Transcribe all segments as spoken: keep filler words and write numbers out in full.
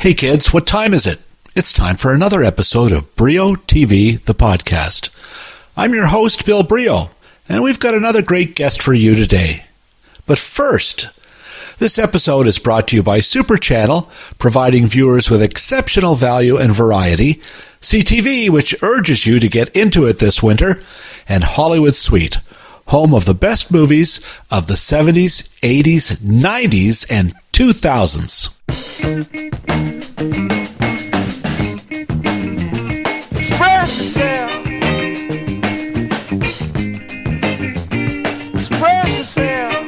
Hey kids, what time is it? It's time for another episode of Brio T V, the podcast. I'm your host, Bill Brio, and we've got another great guest for you today. But first, this episode is brought to you by Super Channel, providing viewers with exceptional value and variety, C T V, which urges you to get into it this winter, and Hollywood Suite, home of the best movies of the seventies, eighties, nineties, and two thousands. Express yourself. Express yourself.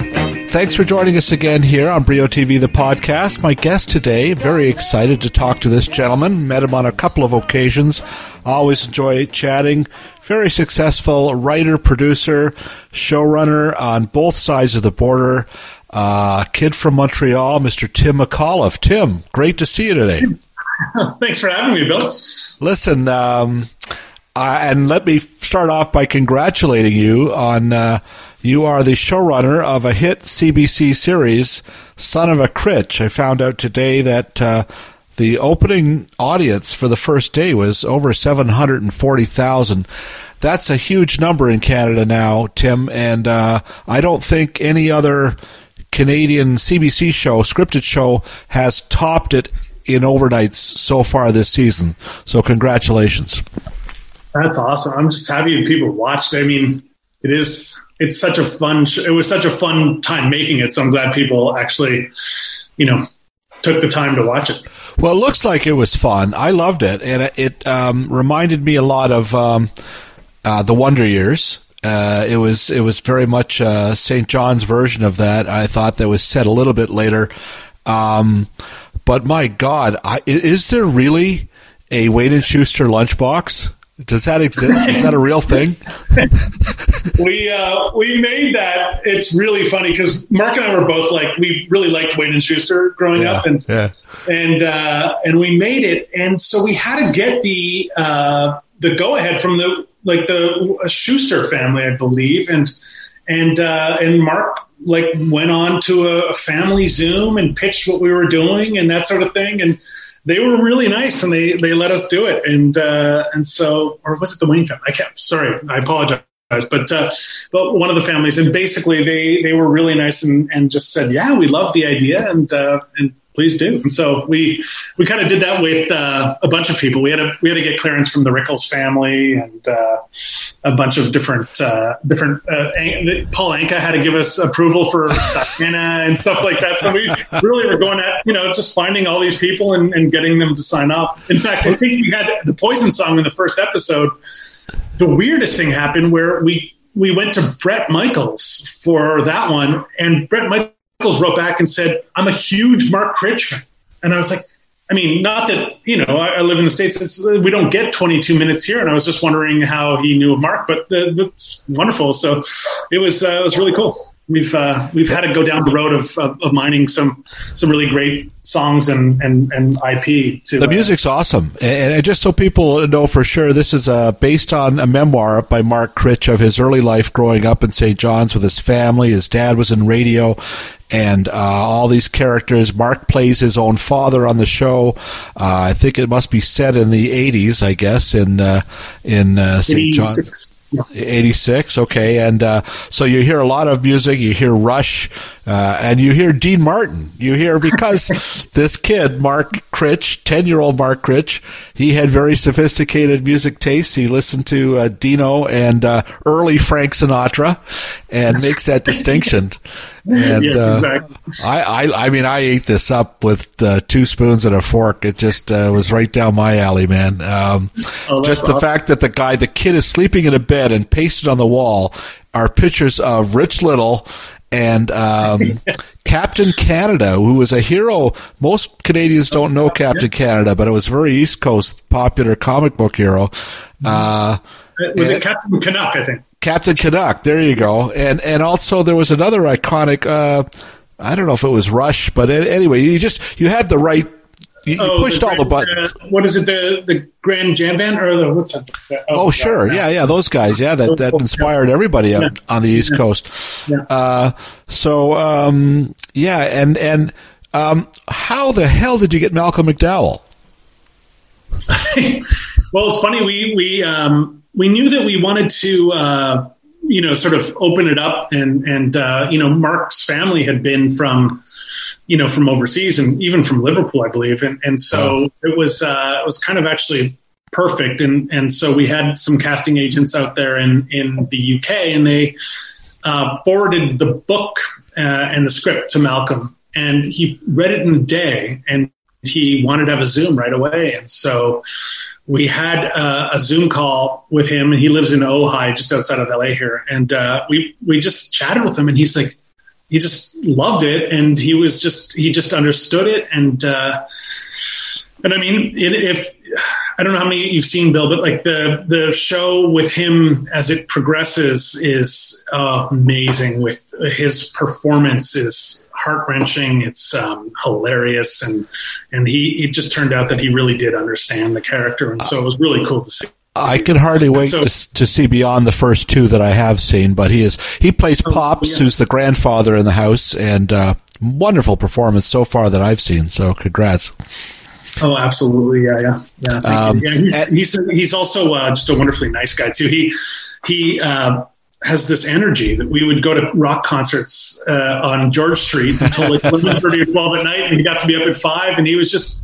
Thanks for joining us again here on Brio T V, the podcast. My guest today, very excited to talk to this gentleman. Met him on a couple of occasions. Always enjoy chatting. Very successful writer, producer, showrunner on both sides of the border. Uh, kid from Montreal, Mister Tim McAuliffe. Tim, great to see you today. Thanks for having me, Bill. Listen, um, uh, and let me start off by congratulating you on uh, you are the showrunner of a hit C B C series, Son of a Critch. I found out today that uh, the opening audience for the first day was over seven hundred forty thousand. That's a huge number in Canada now, Tim, and uh, I don't think any other Canadian C B C show, scripted show, has topped it in overnights so far this season. So congratulations. That's awesome. I'm just happy that people watched. I mean, it is, it's such a fun, sh- it was such a fun time making it. So I'm glad people actually, you know, took the time to watch it. Well, it looks like it was fun. I loved it. And it, it um, reminded me a lot of um, uh, The Wonder Years. Uh, it was it was very much uh, Saint John's version of that. I thought that was set a little bit later, um, but my God, I, is there really a Wayne and Schuster lunchbox? Does that exist? Is that a real thing? we uh, we made that. It's really funny because Mark and I were both like we really liked Wayne and Schuster growing yeah, up, and yeah. and uh, and we made it, and so we had to get the uh, the go ahead from the. Like the Schuster family, I believe, and and uh, and Mark like went on to a, a family Zoom and pitched what we were doing and that sort of thing, and they were really nice and they, they let us do it, and uh, and so or was it the Wayne family? I can't. Sorry, I apologize, but uh, but one of the families, and basically they, they were really nice and, and just said, yeah, we love the idea and uh, and. Please do. And so we we kind of did that with uh, a bunch of people. We had to we had to get clearance from the Rickles family and uh, a bunch of different uh, different. Uh, An- Paul Anka had to give us approval for Diana and stuff like that. So we really were going at you know just finding all these people and, and getting them to sign up. In fact, I think we had the Poison song in the first episode. The weirdest thing happened where we we went to Bret Michaels for that one, and Bret Michaels. wrote back and said, I'm a huge Mark Critch fan. And I was like, I mean, not that, you know, I, I live in the States. It's, we don't get twenty-two minutes here. And I was just wondering how he knew of Mark, but that's uh, wonderful. So it was, uh, it was really cool. We've, uh, we've had to go down the road of, of, of mining some, some really great songs and, and, and I P. To, the music's uh, awesome. And just so people know for sure, this is uh, based on a memoir by Mark Critch of his early life growing up in Saint John's with his family. His dad was in radio. And uh, all these characters. Mark plays his own father on the show. Uh, I think it must be set in the eighties, I guess, in uh, in uh, Saint John's. eighty-six, okay. And uh, so you hear a lot of music. You hear Rush, uh, and you hear Dean Martin. You hear because this kid, Mark Critch, ten-year-old Mark Critch, he had very sophisticated music tastes. He listened to uh, Dino and uh, early Frank Sinatra and makes that distinction. And yes, uh, exactly. I, I, I mean, I ate this up with uh, two spoons and a fork. It just uh, was right down my alley, man. Um, oh, just the awesome. fact that the guy, the kid is sleeping in a bed, and pasted on the wall are pictures of Rich Little and um, Captain Canada, who was a hero. Most Canadians don't know Captain Canada, but it was very East Coast popular comic book hero. Uh, was it Captain Canuck, I think? Captain Canuck, there you go. And and also there was another iconic, uh, I don't know if it was Rush, but anyway, you just you had the right You, oh, you pushed the grand, all the buttons. Uh, what is it, the the Grand Jam Band? Or the, what's that? The, oh, oh, sure. That, yeah, yeah, those guys. Yeah, that, that inspired everybody on, yeah. on the East yeah. Coast. Yeah. Uh, so, um, yeah, and, and Um, how the hell did you get Malcolm McDowell? Well, it's funny. We we um, we knew that we wanted to, uh, you know, sort of open it up, and and uh, you know, Mark's family had been from, you know, from overseas and even from Liverpool, I believe, and and so oh. it was uh, it was kind of actually perfect, and and so we had some casting agents out there in in the U K, and they uh, forwarded the book uh, and the script to Malcolm. And he read it in a day, and he wanted to have a Zoom right away. And so we had uh, a Zoom call with him, and he lives in Ojai, just outside of L A here. And uh, we we just chatted with him, and he's like, he just loved it, and he was just he just understood it. And uh, and I mean, if I don't know how many you've seen, Bill, but like the the show with him as it progresses is uh, amazing. With his performance is heart-wrenching. It's um, hilarious, and and he it just turned out that he really did understand the character, and so it was really cool to see. I can hardly wait so, to, to see beyond the first two that I have seen. But he is he plays Pops, yeah. who's the grandfather in the house, and uh, wonderful performance so far that I've seen. So congrats. Oh, absolutely. Yeah, yeah. yeah, um, yeah he's, he's, he's also uh, just a wonderfully nice guy, too. He he uh, has this energy that we would go to rock concerts uh, on George Street until like eleven thirty or twelve at night, and he got to be up at five, and he was just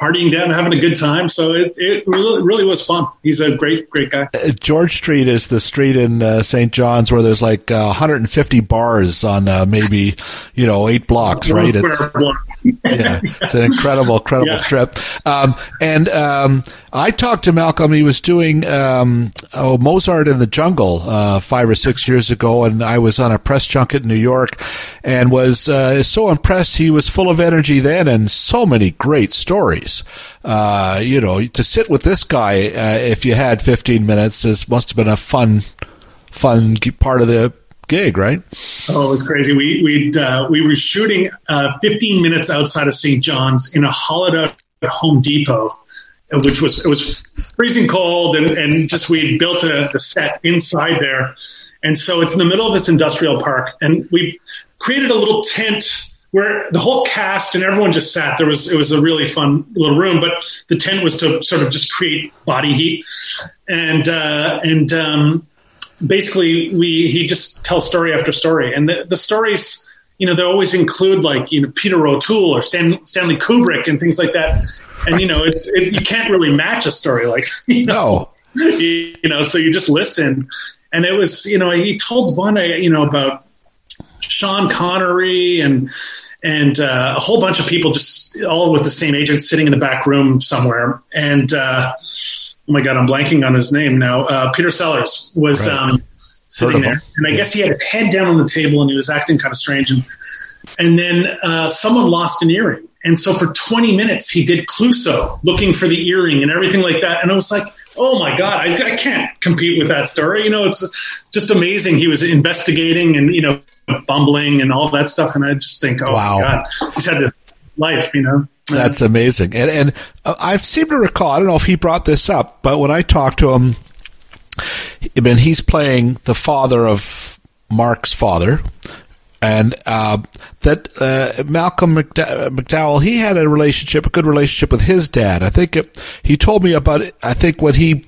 partying down and having a good time. So it, it really, really was fun. He's a great, great guy. Uh, George Street is the street in uh, Saint John's where there's like uh, one hundred fifty bars on uh, maybe, you know, eight blocks, right? It's, yeah, it's an incredible, incredible yeah. strip. Um, and um, I talked to Malcolm. He was doing um, oh, Mozart in the Jungle uh, five or six years ago, and I was on a press junket in New York and was uh, so impressed. He was full of energy then and so many great stories. Uh, you know, to sit with this guy, uh, if you had fifteen minutes, this must have been a fun, fun part of the gig, right? Oh, it's crazy. We we'd, uh, we were shooting uh, fifteen minutes outside of Saint John's in a hollowed-out Home Depot, which was it was freezing cold, and, and just we had built a, a set inside there, and so it's in the middle of this industrial park, and we created a little tent where the whole cast and everyone just sat. There was, it was a really fun little room, but the tent was to sort of just create body heat. And, uh, and, um, basically we, he just tells story after story, and the, the stories, you know, they always include like, you know, Peter O'Toole or Stan, Stanley Kubrick and things like that. And, you know, it's, it, you can't really match a story like, you know, no. you, you know, so you just listen. And it was, you know, he told one, you know, about Sean Connery and and uh, a whole bunch of people, just all with the same agent, sitting in the back room somewhere. And uh, oh my god, I'm blanking on his name now. Uh, Peter Sellers was right. um, sitting there, and I yeah. guess he had his head down on the table, and he was acting kind of strange. And and then uh, someone lost an earring, and so for twenty minutes he did Clouseau, looking for the earring and everything like that. And I was like, oh my god, I, I can't compete with that story. You know, it's just amazing. He was investigating, and you know. bumbling and all that stuff, and I just think, oh wow. my god, he's had this life, you know. That's amazing. And and I seem to recall, I don't know if he brought this up, but when I talked to him, I mean, he's playing the father of Mark's father, and uh, that uh, Malcolm McDowell, he had a relationship, a good relationship with his dad. I think it, he told me about it. I think when he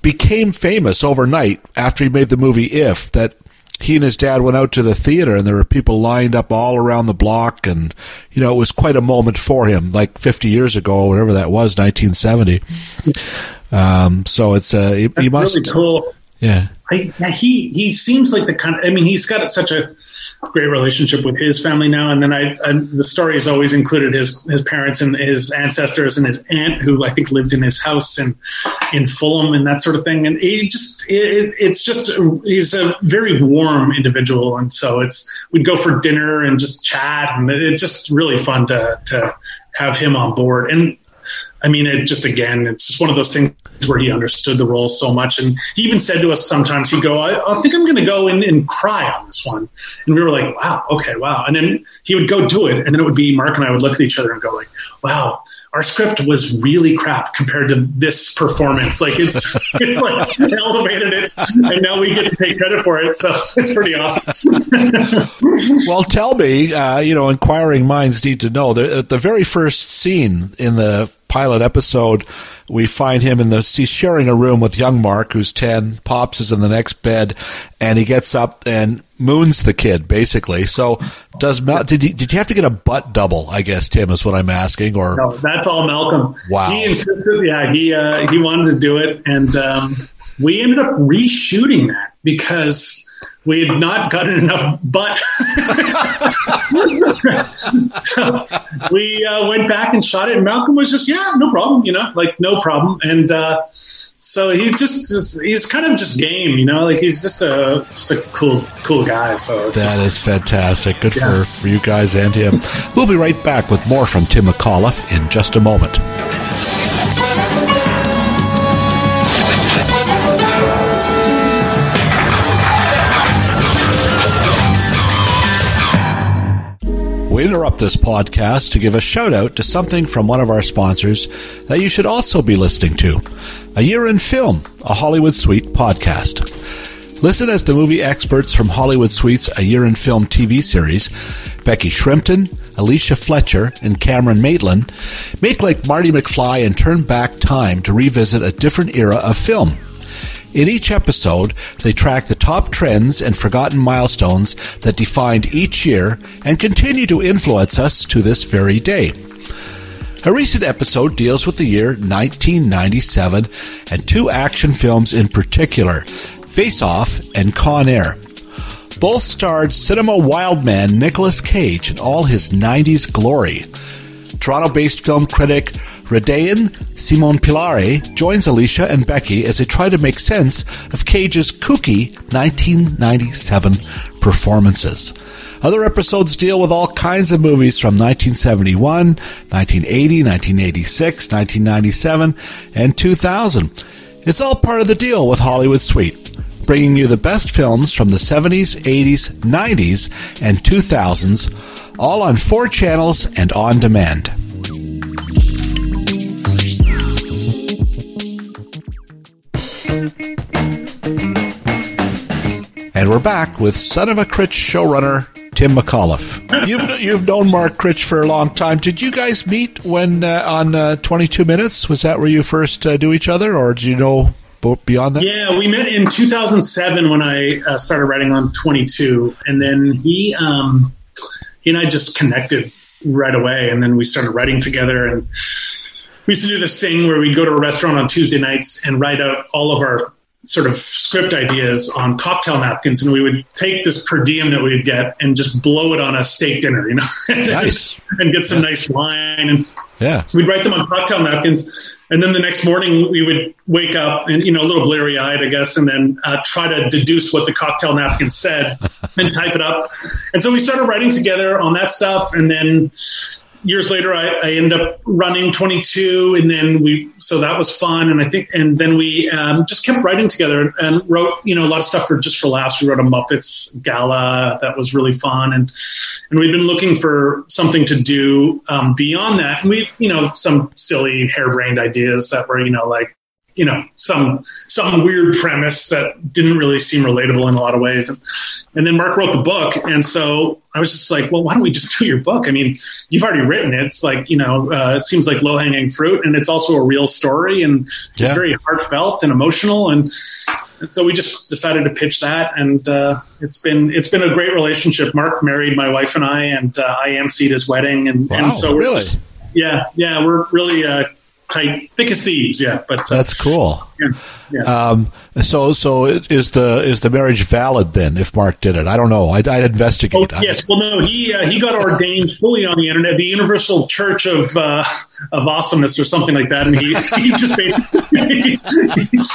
became famous overnight after he made the movie If, that he and his dad went out to the theater, and there were people lined up all around the block, and you know, it was quite a moment for him, like fifty years ago, or whatever that was, nineteen seventy. Um, so it's a uh, he, he must really cool. Yeah, I, he he seems like the kind. Of, I mean, he's got such a great relationship with his family now, and then I, I the story has always included his his parents and his ancestors and his aunt, who I think lived in his house and in Fulham and that sort of thing. And he just it, it's just he's a very warm individual, and so it's we'd go for dinner and just chat, and it's just really fun to to have him on board. And I mean, it just again, it's just one of those things where he understood the role so much, and he even said to us sometimes, he'd go, I, I think I'm going to go in and cry on this one, and we were like, wow, okay, wow, and then he would go do it, and then it would be Mark and I would look at each other and go like, wow, our script was really crap compared to this performance. Like it's, it's like elevated it, and now we get to take credit for it. So it's pretty awesome. Well, tell me, uh, you know, inquiring minds need to know that at the very first scene in the pilot episode, we find him in the, he's sharing a room with young Mark, who's ten. Pops is in the next bed, and he gets up and moons the kid, basically. So does Mal, did you, did you have to get a butt double, I guess, Tim, is what I'm asking? Or no, that's all Malcolm. Wow. He insisted, yeah, he, uh, he wanted to do it, and um, we ended up reshooting that because we had not gotten enough butt. So we uh, went back and shot it, and Malcolm was just, yeah, no problem, you know, like no problem. And uh, so he just is, he's kind of just game, you know, like he's just a just a cool cool guy. So that just, is fantastic. Good yeah. for, for you guys and him. We'll be right back with more from Tim McAuliffe in just a moment. We interrupt this podcast to give a shout-out to something from one of our sponsors that you should also be listening to. A Year in Film, a Hollywood Suite podcast. Listen as the movie experts from Hollywood Suite's A Year in Film T V series, Becky Shrimpton, Alicia Fletcher, and Cameron Maitland, make like Marty McFly and turn back time to revisit a different era of film. In each episode, they track the top trends and forgotten milestones that defined each year and continue to influence us to this very day. A recent episode deals with the year nineteen ninety-seven and two action films in particular, Face Off and Con Air. Both starred cinema wildman Nicolas Cage in all his nineties glory. Toronto-based film critic Radean Simon Pilare joins Alicia and Becky as they try to make sense of Cage's kooky nineteen ninety-seven performances. Other episodes deal with all kinds of movies from nineteen seventy-one, nineteen eighty, nineteen eighty-six, nineteen ninety-seven, and two thousand. It's all part of the deal with Hollywood Suite, bringing you the best films from the seventies, eighties, nineties, and two thousands, all on four channels and on demand. And we're back with Son of a Critch showrunner Tim McAuliffe. You've, you've known Mark Critch for a long time. Did you guys meet when uh, on uh, twenty-two minutes? Was that where you first uh, knew each other, or did you know beyond that? Yeah, we met in two thousand seven when I uh, started writing on twenty-two, and then he, um, he and I just connected right away, and then we started writing together. And we used to do this thing where we'd go to a restaurant on Tuesday nights and write out all of our sort of script ideas on cocktail napkins, and we would take this per diem that we'd get and just blow it on a steak dinner, you know, nice. and get some yeah. nice wine. And yeah. we'd write them on cocktail napkins. And then the next morning we would wake up and, you know, a little bleary eyed, I guess, and then uh, try to deduce what the cocktail napkin said and type it up. And so we started writing together on that stuff. And then years later, I, I ended up running twenty-two, and then we, so that was fun. And I think, and then we um, just kept writing together and wrote, you know, a lot of stuff for Just for Laughs. We wrote a Muppets gala that was really fun. And, and we've been looking for something to do um, beyond that. And we, you know, some silly harebrained ideas that were, you know, like, you know, some, some weird premise that didn't really seem relatable in a lot of ways. And, and then Mark wrote the book. And so I was just like, well, why don't we just do your book? I mean, you've already written it. It's like, you know, uh, it seems like low hanging fruit, and it's also a real story, and yeah. it's very heartfelt and emotional. And, and so we just decided to pitch that. And, uh, it's been, it's been a great relationship. Mark married my wife and I, and, uh, I emceed his wedding. And, wow, and so really, just, yeah, yeah, we're really, uh, tight, thick as thieves, yeah. But uh, that's cool. Yeah, yeah. Um, so, so is the is the marriage valid then? If Mark did it, I don't know. I'd, I'd investigate. Oh, yes, well, no, he uh, he got ordained fully on the internet, the Universal Church of uh, of Awesomeness or something like that, and he, he just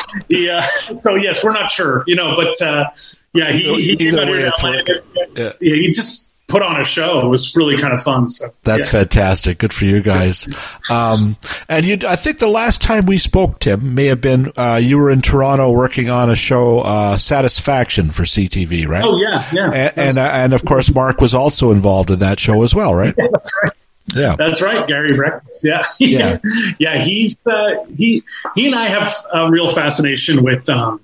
made. he, uh, so yes, we're not sure, you know, but uh, yeah, he he got it. Yeah. yeah, he just. put on a show. It was really kind of fun. So that's yeah. fantastic. Good for you guys. Um, and you, I think the last time we spoke, Tim, may have been uh, you were in Toronto working on a show, uh, Satisfaction for C T V, right? Oh yeah, yeah. And and, uh, and of course, Mark was also involved in that show as well, right? Yeah, that's right. Yeah, that's right, Gary Breakfast. Yeah, yeah, yeah. He's uh, he he and I have a real fascination with um,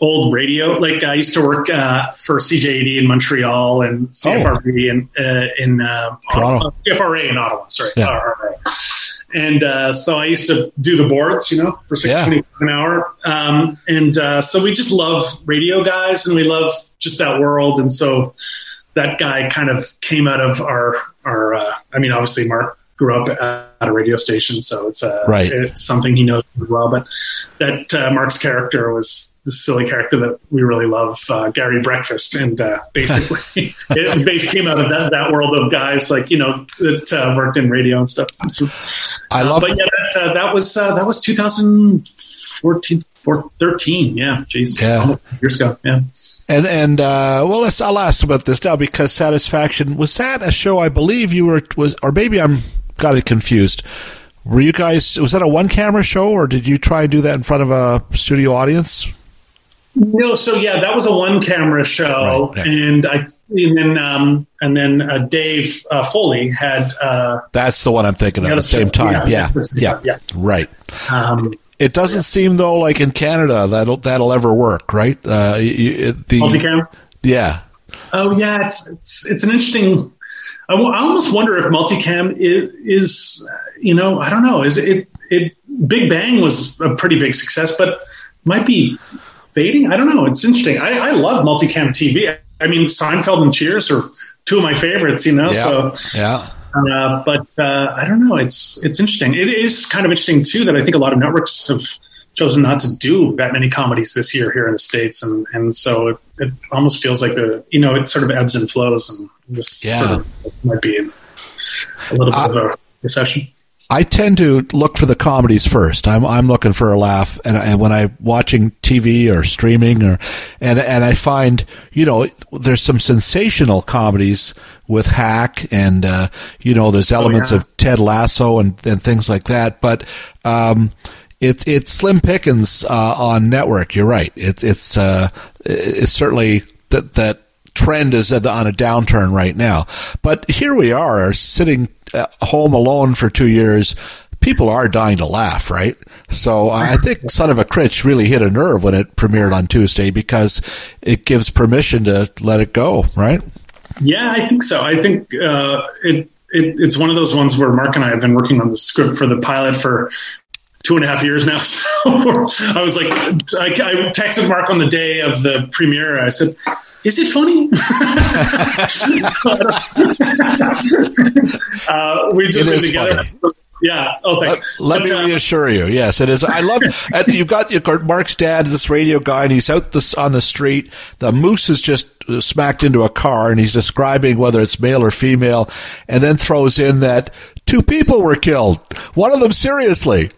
old radio. Like I used to work uh, for C J A D in Montreal and C F R A oh. in uh, in uh, Toronto. C F R A in Ottawa. Sorry, yeah. Right. And uh, so I used to do the boards, you know, for six yeah. twenty an hour. Um, and uh, so we just love radio guys, and we love just that world, and so. That guy kind of came out of our, our uh, I mean, obviously Mark grew up at a radio station, so it's uh, right. it's something he knows as well. But that uh, Mark's character was the silly character that we really love, uh, Gary Breakfast. And uh, basically, it basically came out of that, that world of guys, like, you know, that uh, worked in radio and stuff. So, I love uh, But yeah, that, uh, that was uh, that was two thousand fourteen, four, thirteen, yeah, geez, yeah. almost years ago, yeah. And and uh, well, let's. I'll ask about this now because Satisfaction was that a show? I believe you were was, or maybe I'm got it confused. Were you guys? Was that a one camera show, or did you try and do that in front of a studio audience? No, so yeah, that was a one camera show, right, yeah. and I and then um, and then uh, Dave uh, Foley had. Uh, That's the one I'm thinking of. At the same show. time, yeah, yeah, yeah. yeah. right. Um, It doesn't yeah. seem though like in Canada that'll that'll ever work, right? Uh, you, the multicam, yeah. Oh yeah, it's it's it's an interesting. I, w- I almost wonder if multicam is, is you know I don't know is it it Big Bang was a pretty big success, but might be fading. I don't know. It's interesting. I, I love multicam T V. I mean, Seinfeld and Cheers are two of my favorites. You know, yeah. so yeah. Uh, but uh, I don't know. It's it's interesting. It is kind of interesting too that I think a lot of networks have chosen not to do that many comedies this year here in the States, and and so it, it almost feels like the you know it sort of ebbs and flows, and this yeah. sort of might be a little bit I, of a recession. I tend to look for the comedies first. I'm I'm looking for a laugh, and, and when I'm watching T V or streaming, or and and I find you know there's some sensational comedies. With Hack and, uh, you know, there's elements oh, yeah. of Ted Lasso and, and things like that. But um, it, it's slim pickings uh, on network. You're right. It, it's uh, it's certainly that that trend is on a downturn right now. But here we are sitting at home alone for two years. People are dying to laugh, right? So I think Son of a Critch really hit a nerve when it premiered on Tuesday because it gives permission to let it go, right? Yeah, I think so. I think uh, it, it it's one of those ones where Mark and I have been working on the script for the pilot for two and a half years now. So I was like, I, I texted Mark on the day of the premiere. I said, "Is it funny?" uh, we just it been together. Funny. Yeah. Oh, thanks. Let, let me uh, reassure you. Yes, it is. I love it. You've got your Mark's dad is this radio guy, and he's out this on the street. The moose is just smacked into a car, and he's describing whether it's male or female, and then throws in that two people were killed, one of them seriously,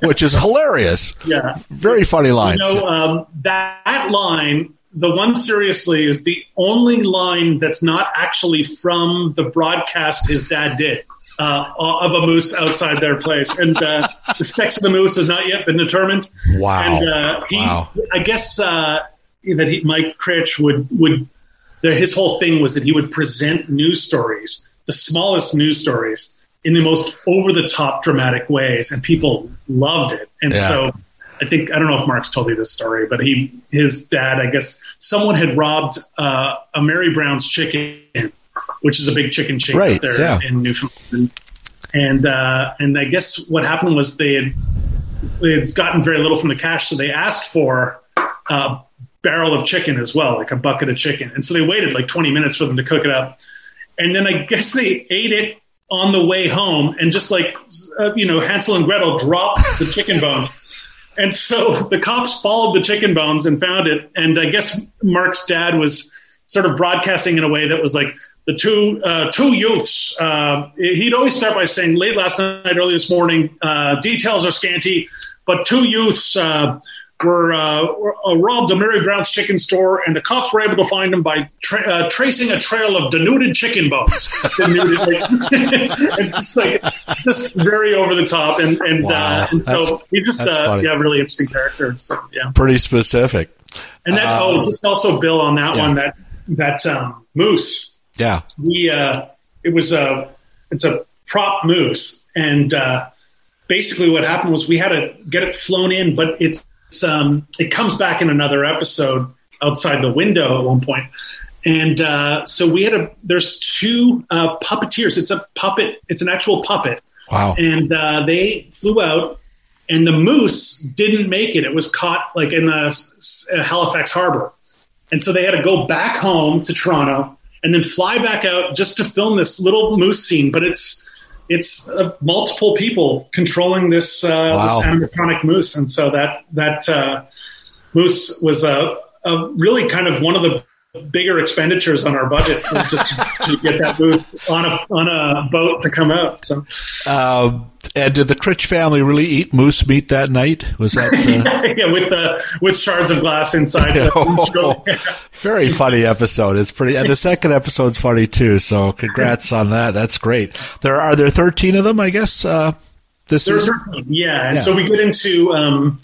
which is hilarious. Yeah. Very funny lines. You know, um, that line, the one seriously, is the only line that's not actually from the broadcast his dad did. Uh, of a moose outside their place, and uh, the sex of the moose has not yet been determined. Wow! And, uh, he, wow! I guess uh, that he, Mike Critch would would that his whole thing was that he would present news stories, the smallest news stories, in the most over the top dramatic ways, and people loved it. And yeah. so, I think I don't know if Mark's told you this story, but he his dad, I guess, someone had robbed uh, a Mary Brown's chicken. Which is a big chicken shack right, out there yeah. in Newfoundland, and uh, and I guess what happened was they had they had gotten very little from the cash, so they asked for a barrel of chicken as well, like a bucket of chicken, and so they waited like twenty minutes for them to cook it up, and then I guess they ate it on the way home, and just like uh, you know Hansel and Gretel dropped the chicken bone. And so the cops followed the chicken bones and found it, and I guess Mark's dad was sort of broadcasting in a way that was like. The two uh, two youths, uh, he'd always start by saying, late last night, early this morning, uh, details are scanty, but two youths uh, were, uh, were uh, robbed a Mary Brown's chicken store, and the cops were able to find them by tra- uh, tracing a trail of denuded chicken bones. denuded, like, it's just like just very over the top. And, and, wow. uh, and so he just, uh, yeah, really interesting character. So, yeah. Pretty specific. And then, um, oh, just also, Bill, on that yeah. one, that, that um, moose. Yeah, we uh, it was a it's a prop moose. And uh, basically what happened was we had to get it flown in, but it's, it's um, it comes back in another episode outside the window at one point. And uh, so we had a, there's two uh, puppeteers. It's a puppet. It's an actual puppet. Wow. And uh, they flew out and the moose didn't make it. It was caught like in the uh, Halifax Harbor. And so they had to go back home to Toronto and then fly back out just to film this little moose scene. But it's, it's uh, multiple people controlling this, uh, wow. this animatronic moose. And so that, that uh, moose was a, a really kind of one of the bigger expenditures on our budget was just to get that booth on a on a boat to come out. So, uh, and did the Critch family really eat moose meat that night? Was that uh... yeah, yeah, with the with shards of glass inside? Oh, very funny episode. It's pretty, and the second episode's funny too. So, congrats on that. That's great. There are there thirteen of them, I guess. Uh, this is yeah, and yeah. So we get into. Um,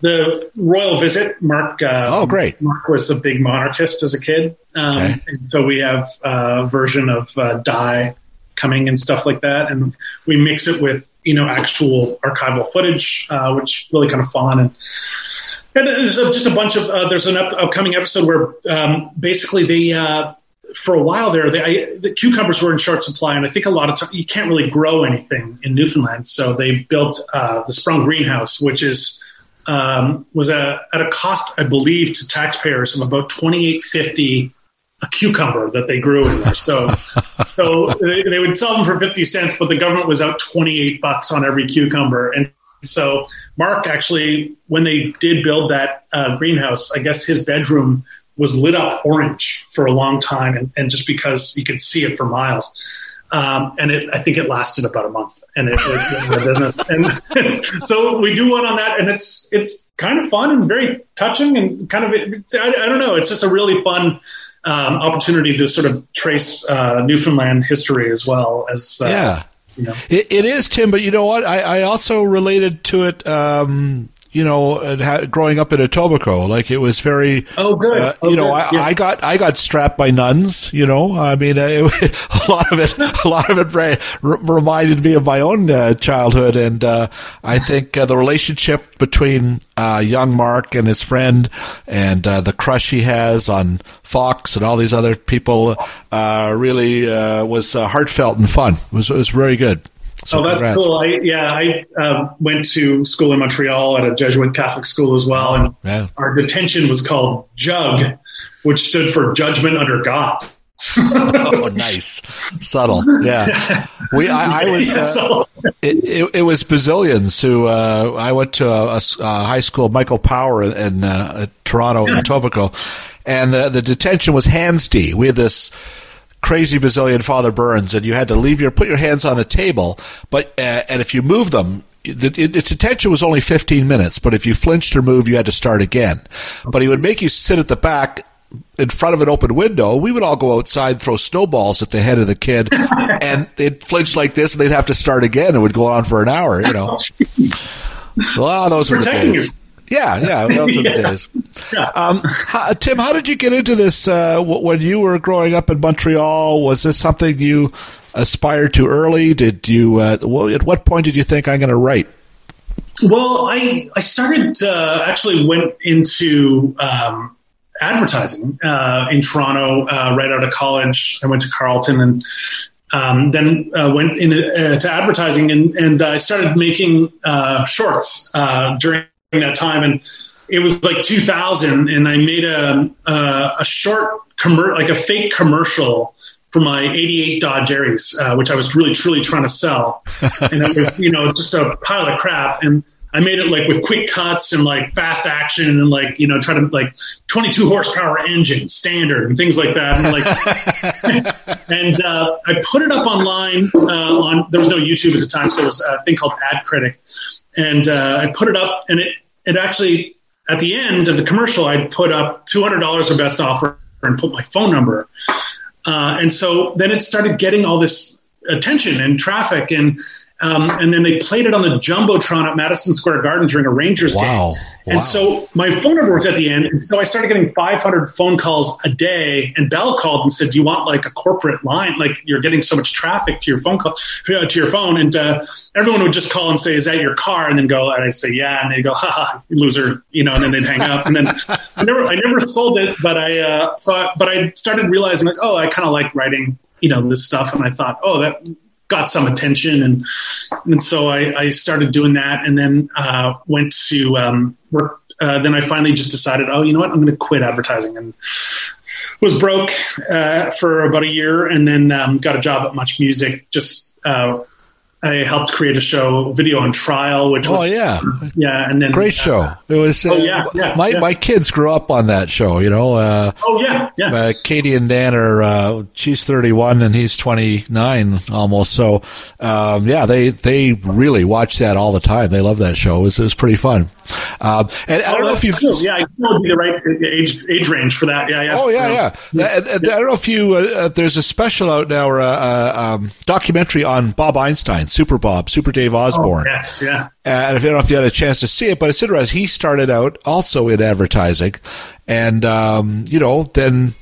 The royal visit, Mark. Uh, oh, great! Mark was a big monarchist as a kid, um, okay. and so we have a version of uh, Di coming and stuff like that, and we mix it with you know actual archival footage, uh, which really kind of fun. And, and there's just a bunch of uh, there's an up- upcoming episode where um, basically they uh, for a while there they, I, the cucumbers were in short supply, and I think a lot of time you can't really grow anything in Newfoundland, so they built uh, the Sprung Greenhouse, which is Um, was a, at a cost, I believe, to taxpayers of about twenty-eight fifty a cucumber that they grew in there. So, so they, they would sell them for fifty cents, but the government was out twenty-eight bucks on every cucumber. And so Mark actually, when they did build that uh, greenhouse, I guess his bedroom was lit up orange for a long time, and, and just because you could see it for miles. Um, and it, I think it lasted about a month, and it, it, and, and so we do one on that, and it's it's kind of fun and very touching, and kind of it, I, I don't know, it's just a really fun um, opportunity to sort of trace uh, Newfoundland history as well as uh, yeah, as, you know. It, it is Tim, but you know what? I, I also related to it. Um... You know, growing up in Etobicoke, like it was very. Oh, good. Uh, oh, you know, good. Yeah. I, I got I got strapped by nuns. You know, I mean, it, a lot of it, a lot of it re- reminded me of my own uh, childhood, and uh, I think uh, the relationship between uh, young Mark and his friend, and uh, the crush he has on Fox and all these other people, uh, really uh, was uh, heartfelt and fun. It was it was very good. So oh, that's congrats. Cool. I, yeah, I uh, went to school in Montreal at a Jesuit Catholic school as well. And yeah. Our detention was called J U G, which stood for Judgment Under God. Oh, nice. Subtle. Yeah. We, I, I was, uh, it, it, it was Brazilians who, uh, I went to a, a, a high school, Michael Power in, in uh, Toronto, yeah. in Etobicoke, and the, the detention was hands D. We had this crazy Brazilian Father Burns, and you had to leave your put your hands on a table, but uh, and if you move them, the, it, its detention was only fifteen minutes, but if you flinched or moved, you had to start again. But he would make you sit at the back in front of an open window. We would all go outside, throw snowballs at the head of the kid, and they'd flinch like this, and they'd have to start again. It would go on for an hour, you know. Well, those were the days. Yeah, yeah, those are the days. Yeah. Um, how, Tim, how did you get into this uh, w- when you were growing up in Montreal? Was this something you aspired to early? Did you? Uh, w- at what point did you think, I'm going to write? Well, I, I started, uh, actually went into um, advertising uh, in Toronto uh, right out of college. I went to Carleton and um, then uh, went into uh, to advertising, and, and I started making uh, shorts uh, during that time, and it was like two thousand, and I made a a, a short commer- like a fake commercial for my eighty-eight Dodge Aries, uh, which I was really truly trying to sell, and it was you know just a pile of crap, and I made it like with quick cuts and like fast action and like you know try to like twenty-two horsepower engine standard and things like that, and like and uh, I put it up online uh, on there was no YouTube at the time, so it was a thing called Ad Critic, and uh, I put it up, and it. It actually, at the end of the commercial, I put up two hundred dollars of best offer and put my phone number. Uh, and so then it started getting all this attention and traffic. And Um, and then they played it on the Jumbotron at Madison Square Garden during a Rangers wow. game. And wow. so my phone number was at the end. And so I started getting five hundred phone calls a day. And Bell called and said, do you want like a corporate line? Like you're getting so much traffic to your phone call, to your phone. And uh, everyone would just call and say, is that your car? And then go, and I'd say, yeah. And they'd go, ha ha, loser. You know, and then they'd hang up. And then I never, I never sold it. But I, uh, so I, but I started realizing like, oh, I kind of like writing, you know, this stuff. And I thought, oh, that got some attention. And, and so I, I started doing that, and then uh, went to um, work. Uh, then I finally just decided, oh, you know what? I'm going to quit advertising, and was broke uh, for about a year, and then um, got a job at Much Music. Just, uh, I helped create a show, Video on Trial, which was, oh yeah, yeah, and then great show. Uh, it was, uh, oh, yeah, yeah, my yeah. my kids grew up on that show, you know. Uh, oh yeah, yeah. Uh, Katie and Dan are, uh, she's thirty-one and he's twenty-nine almost. So, um, yeah, they they really watch that all the time. They love that show. It was, it was pretty fun. Um, and I don't oh, know if you, cool. yeah, I would be the right age age range for that. Yeah, yeah. Oh yeah, yeah. yeah. yeah. I, I don't know if you. Uh, there's a special out now, or a, a um, documentary on Bob Einstein. Super Bob, Super Dave Osborne. Oh, yes, yeah. And if, I don't know if you had a chance to see it, but it's interesting. He started out also in advertising, and um, you know, then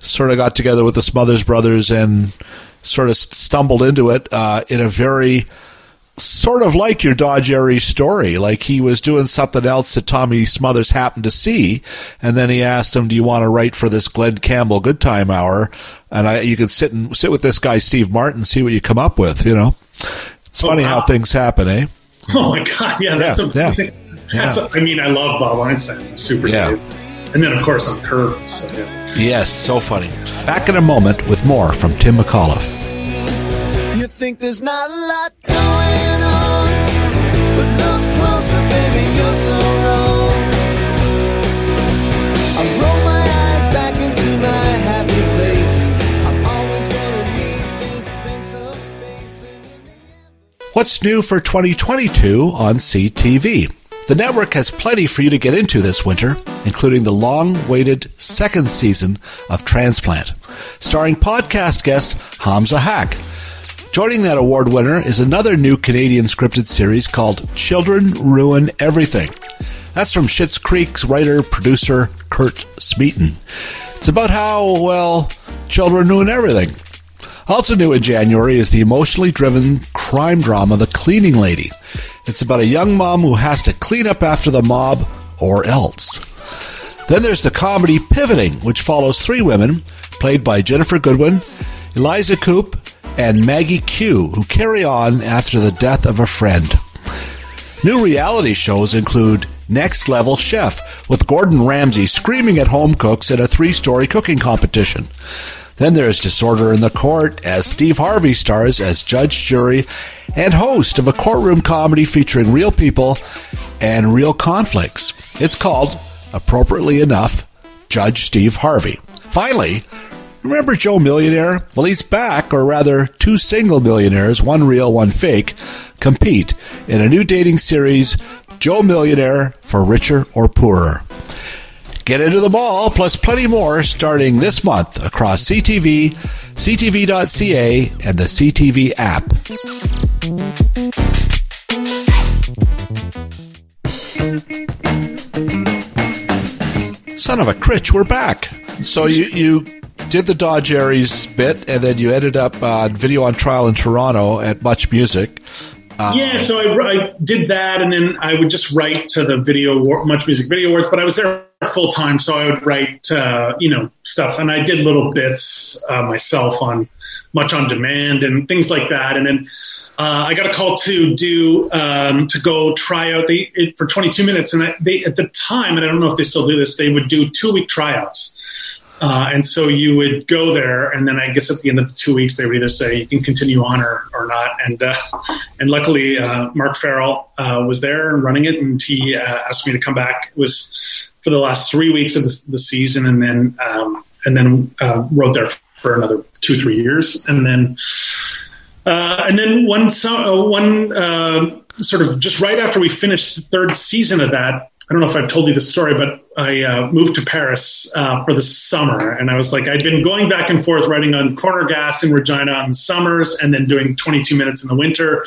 sort of got together with the Smothers Brothers and sort of stumbled into it uh, in a very sort of like your Dodge Aerie story. Like he was doing something else that Tommy Smothers happened to see, and then he asked him, "Do you want to write for this Glenn Campbell Good Time Hour?" And I, you could sit and sit with this guy Steve Martin, see what you come up with, you know. It's funny oh, wow. how things happen, eh? Oh, my God. Yeah, that's yeah, amazing. Yeah. That's a, I mean, I love Bob Einstein. Super yeah. Dave. And then, of course, I'm Curb. So, yeah. Yes, so funny. Back in a moment with more from Tim McAuliffe. You think there's not a lot going on, but look closer, baby, you're so wrong. I roll my eyes back into my happy place. I'm always going to need this sense of space. What's new for twenty twenty-two on C T V? The network has plenty for you to get into this winter, including the long-awaited second season of Transplant, starring podcast guest Hamza Haque. Joining that award winner is another new Canadian scripted series called Children Ruin Everything. That's from Schitt's Creek's writer-producer Kurt Smeaton. It's about how, well, children ruin everything. Also new in January is the emotionally driven crime drama The Cleaning Lady. It's about a young mom who has to clean up after the mob or else. Then there's the comedy Pivoting, which follows three women, played by Jennifer Goodwin, Eliza Coop, and Maggie Q, who carry on after the death of a friend. New reality shows include Next Level Chef, with Gordon Ramsay screaming at home cooks in a three-story cooking competition. Then there's Disorder in the Court, as Steve Harvey stars as judge, jury, and host of a courtroom comedy featuring real people and real conflicts. It's called, appropriately enough, Judge Steve Harvey. Finally, remember Joe Millionaire? Well, he's back, or rather, two single millionaires, one real, one fake, compete in a new dating series, Joe Millionaire for Richer or Poorer. Get into the mall, plus plenty more starting this month across C T V, C T V dot C A, and the C T V app. Son of a Critch, we're back. So you, you did the Dodge Aries bit, and then you ended up on Video on Trial in Toronto at Much Music. Uh, yeah, so I, I did that, and then I would just write to the video Much Music Video Awards, but I was there full time, so I would write, uh, you know, stuff, and I did little bits uh, myself on Much on Demand and things like that. And then uh, I got a call to do um, to go try out the, it, for twenty-two minutes, and I, they at the time, and I don't know if they still do this, they would do two week tryouts. Uh, and so you would go there, and then I guess at the end of the two weeks, they would either say you can continue on or, or not. And uh, and luckily, uh, Mark Farrell uh, was there and running it, and he uh, asked me to come back. It was for the last three weeks of the, the season, and then um, and then uh, rode there for another two, three years, and then uh, and then one so, uh, one uh, sort of just right after we finished the third season of that. I don't know if I've told you this story, but I uh, moved to Paris uh, for the summer. And I was like, I'd been going back and forth writing on Corner Gas in Regina on summers and then doing twenty-two minutes in the winter.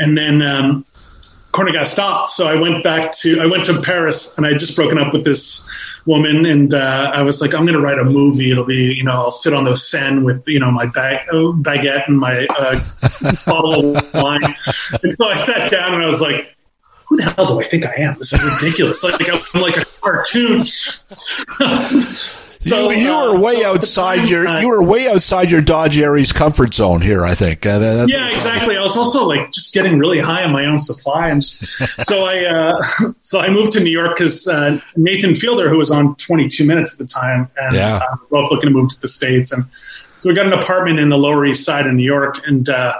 And then um, Corner got stopped. So I went back to, I went to Paris, and I had just broken up with this woman. And uh, I was like, I'm going to write a movie. It'll be, you know, I'll sit on the Seine with, you know, my bag- baguette and my uh, bottle of wine. And so I sat down and I was like, who the hell do I think I am? This is ridiculous. Like I'm like a cartoon. So you, you were uh, way so outside your I, you were way outside your Dodge Aries comfort zone here, I think. Uh, that's yeah, exactly. I was also like just getting really high on my own supply, and just, so I uh, so I moved to New York because uh, Nathan Fielder, who was on twenty-two minutes at the time, and yeah. uh, we're both looking to move to the States, and so we got an apartment in the Lower East Side in New York, and uh,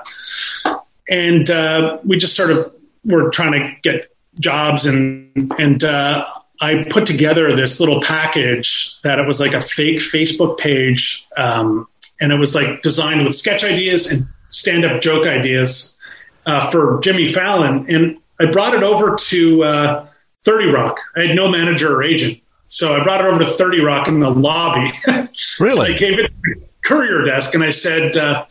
and uh, we just sort of were trying to get jobs, and and. Uh, I put together this little package that it was like a fake Facebook page. Um, and it was like designed with sketch ideas and stand-up joke ideas uh, for Jimmy Fallon. And I brought it over to uh, thirty Rock. I had no manager or agent. So I brought it over to thirty Rock in the lobby. Really? I gave it to the courier desk, and I said, uh,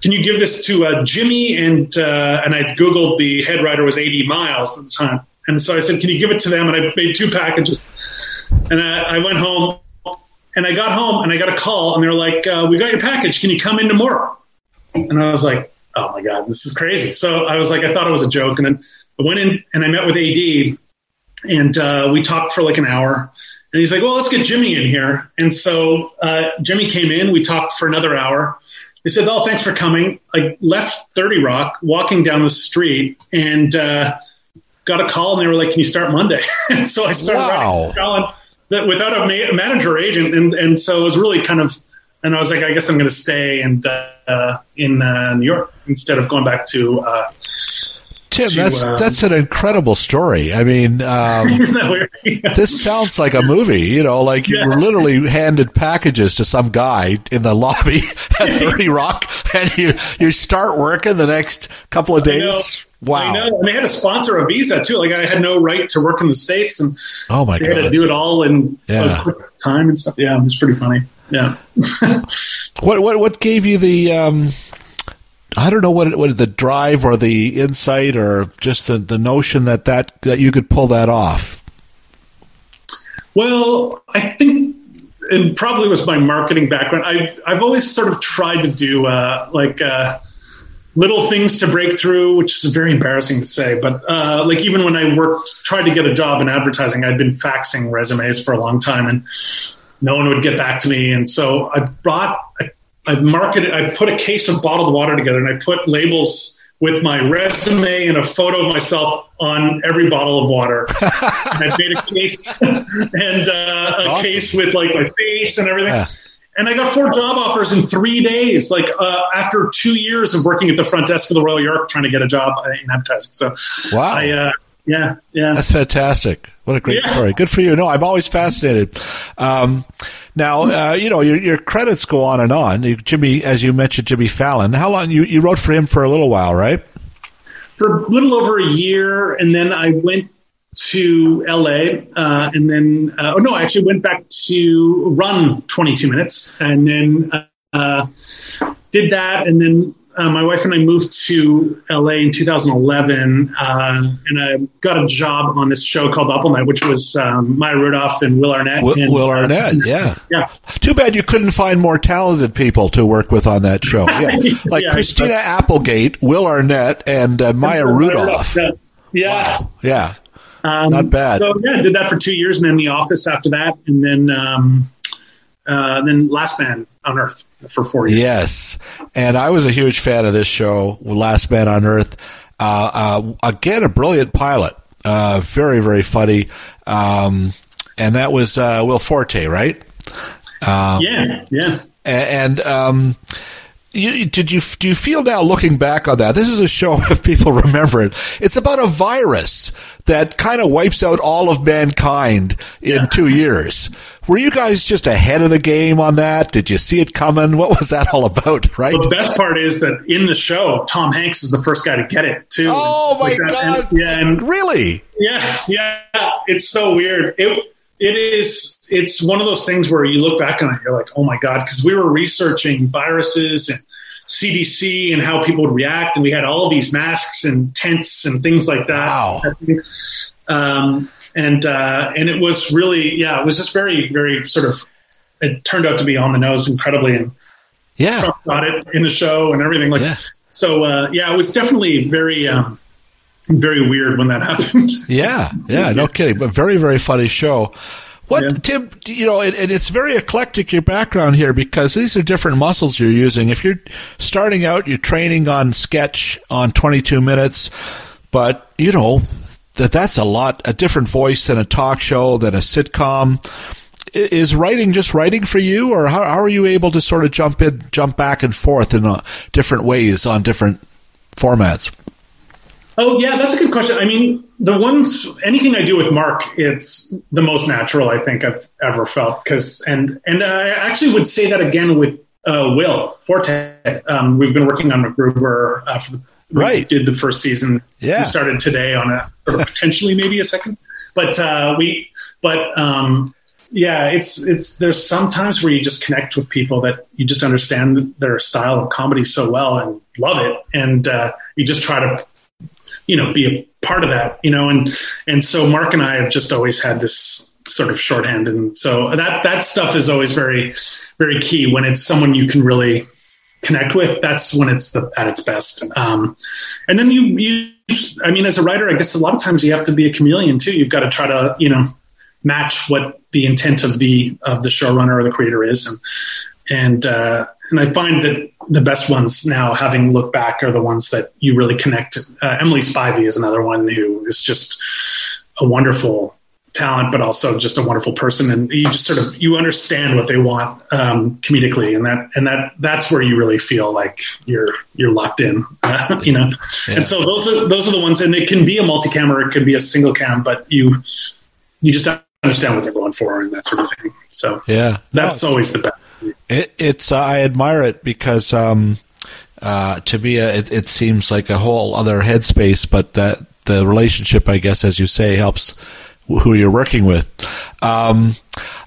can you give this to uh, Jimmy? And, uh, and I Googled the head writer was eighty miles at the time. And so I said, can you give it to them? And I made two packages. And I, I went home, and I got home, and I got a call, and they were like, uh, we got your package. Can you come in tomorrow? And I was like, oh, my God, this is crazy. So I was like, I thought it was a joke. And then I went in, and I met with A D, and uh, we talked for like an hour. And he's like, well, let's get Jimmy in here. And so uh, Jimmy came in. We talked for another hour. They said, oh, thanks for coming. I left thirty Rock, walking down the street, and uh, – got a call, and they were like, can you start Monday? And so I started wow. calling that without a ma- manager or agent. And, and so it was really kind of, and I was like, I guess I'm going to stay and uh, in uh, New York instead of going back to, uh, Tim, to, that's, um, that's an incredible story. I mean, um, isn't that weird? Yeah. This sounds like a movie, you know, like you yeah. were literally handed packages to some guy in the lobby at thirty Rock, and you, you start working the next couple of days. Wow. I know. And they had to sponsor a visa, too. Like, I had no right to work in the States. And oh my they God. had to do it all in yeah. a quick time and stuff. Yeah, it was pretty funny. Yeah. what, what what gave you the, um, I don't know, what what the drive or the insight or just the, the notion that, that that you could pull that off? Well, I think it probably was my marketing background. I, I've always sort of tried to do, uh, like, uh, little things to break through, which is very embarrassing to say, but uh, like even when I worked, tried to get a job in advertising, I'd been faxing resumes for a long time, and no one would get back to me. And so I brought, I, I marketed, I put a case of bottled water together, and I put labels with my resume and a photo of myself on every bottle of water. And I made a case and uh, a awesome. case with like my face and everything. Yeah. And I got four job offers in three days, like uh, after two years of working at the front desk of the Royal York trying to get a job in advertising. So, wow. I, uh, yeah, yeah. That's fantastic. What a great yeah. story. Good for you. No, I'm always fascinated. Um, now, uh, you know, your, your credits go on and on. You, Jimmy, as you mentioned, Jimmy Fallon. How long? You, you wrote for him for a little while, right? For a little over a year. And then I went to L A, uh, and then, uh, oh no, I actually went back to run twenty-two minutes, and then uh, uh, did that. And then uh, my wife and I moved to L A in two thousand eleven, uh, and I got a job on this show called Up All Night, which was um, Maya Rudolph and Will Arnett. Will, and, Will Arnett, uh, yeah. yeah. Too bad you couldn't find more talented people to work with on that show. Yeah. Like yeah, Christina but, Applegate, Will Arnett, and uh, Maya and Rudolph. Rudolph. Yeah. Wow. Yeah. Um, Not bad. So yeah, I did that for two years, and then The Office after that, and then um, uh, then Last Man on Earth for four years. Yes, and I was a huge fan of this show, Last Man on Earth. Uh, uh, again, a brilliant pilot, uh, very very funny, um, and that was uh, Will Forte, right? Um, yeah, yeah, and. and um, You, did you do you feel now looking back on that? This is a show, if people remember it, it's about a virus that kind of wipes out all of mankind in yeah. two years. Were you guys just ahead of the game on that? Did you see it coming? What was that all about? Right. Well, the best part is that in the show, Tom Hanks is the first guy to get it too. Oh my like God! And, yeah, and, really? Yeah, yeah. It's so weird. It. It is, it's one of those things where you look back on it, you're like, oh my God, because we were researching viruses and C B C and how people would react. And we had all these masks and tents and things like that. Wow. Um, and, uh, and it was really, yeah, it was just very, very sort of, it turned out to be on the nose incredibly. And yeah, Trump got it in the show and everything. Like, yeah. So, uh, yeah, it was definitely very, um, very weird when that happened. Yeah. Yeah. No kidding. But very, very funny show. What, yeah. Tim, you know, and, and it's very eclectic, your background here, because these are different muscles you're using. If you're starting out, you're training on sketch on twenty-two minutes, but, you know, that that's a lot, a different voice than a talk show, than a sitcom. Is writing just writing for you, or how, how are you able to sort of jump in, jump back and forth in uh, different ways on different formats? Oh, yeah, that's a good question. I mean, the ones, anything I do with Mark, it's the most natural I think I've ever felt. Cause, and, and I actually would say that again with uh, Will Forte. Um, we've been working on MacGruber. Uh, for, right. We did the first season. Yeah. We started today on a, or potentially maybe a second. But uh, we, but um, yeah, it's, it's, there's sometimes where you just connect with people that you just understand their style of comedy so well and love it. And uh, you just try to, you know, be a part of that, you know, and, and so Mark and I have just always had this sort of shorthand. And so that, that stuff is always very, very key when it's someone you can really connect with. That's when it's the, at its best. Um, and then you, you, I mean, as a writer, I guess a lot of times you have to be a chameleon too. You've got to try to, you know, match what the intent of the, of the showrunner or the creator is. And, and, uh, and I find that the best ones now, having looked back, are the ones that you really connect. Uh, Emily Spivey is another one who is just a wonderful talent, but also just a wonderful person. And you just sort of, you understand what they want um, comedically. And that, and that, that's where you really feel like you're, you're locked in, uh, you know? Yeah. And so those are, those are the ones, and it can be a multi-cam or it can be a single cam, but you, you just understand what they're going for and that sort of thing. So yeah, that's no, always the best. It, it's uh, I admire it because um, uh, to me it, it seems like a whole other headspace, but that the relationship, I guess, as you say, helps who you're working with. Um,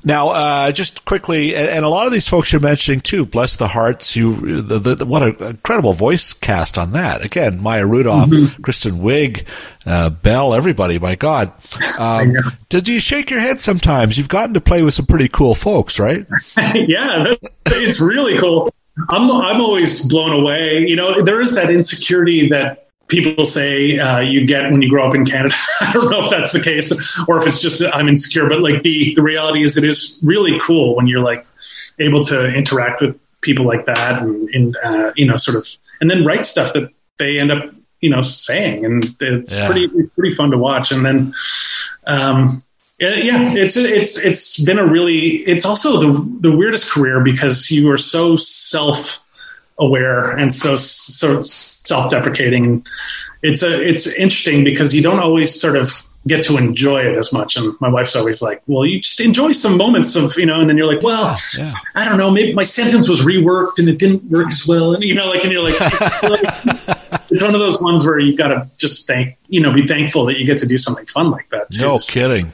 now, uh, just quickly, and, and a lot of these folks you're mentioning too, bless the hearts, you the, the, the, what an incredible voice cast on that. Again, Maya Rudolph, mm-hmm. Kristen Wiig, uh, Belle, everybody, my God. Um, did you shake your head sometimes? You've gotten to play with some pretty cool folks, right? Yeah, that, it's really cool. I'm, I'm always blown away. You know, there is that insecurity that people say uh, you get when you grow up in Canada. I don't know if that's the case or if it's just I'm insecure, but like the, the reality is it is really cool when you're like able to interact with people like that and, and uh, you know, sort of, and then write stuff that they end up, you know, saying, and it's yeah. pretty, it's pretty fun to watch. And then, um, yeah, it's, it's, it's been a really, it's also the, the weirdest career because you are so self aware and so, so self-deprecating. It's a, it's interesting because you don't always sort of get to enjoy it as much. And my wife's always like, well, you just enjoy some moments of, you know, and then you're like, well, yeah, yeah. I don't know, maybe my sentence was reworked and it didn't work as well. And, you know, like, and you're like, it's one of those ones where you got to just thank, you know, be thankful that you get to do something fun like that. Too. No kidding.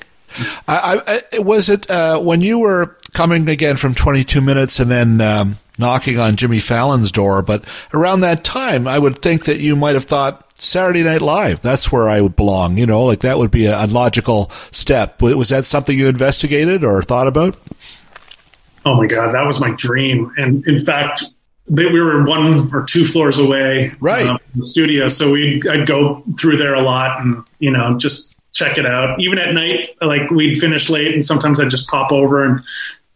I, I, was it uh, when you were coming again from twenty-two minutes and then um, knocking on Jimmy Fallon's door, but around that time, I would think that you might have thought Saturday Night Live, that's where I would belong, you know, like that would be a, a logical step. Was that something you investigated or thought about? Oh, my God, that was my dream. And in fact, we were one or two floors away right. um, from the studio, so we'd, I'd go through there a lot and, you know, just check it out. Even at night, like we'd finish late and sometimes I'd just pop over and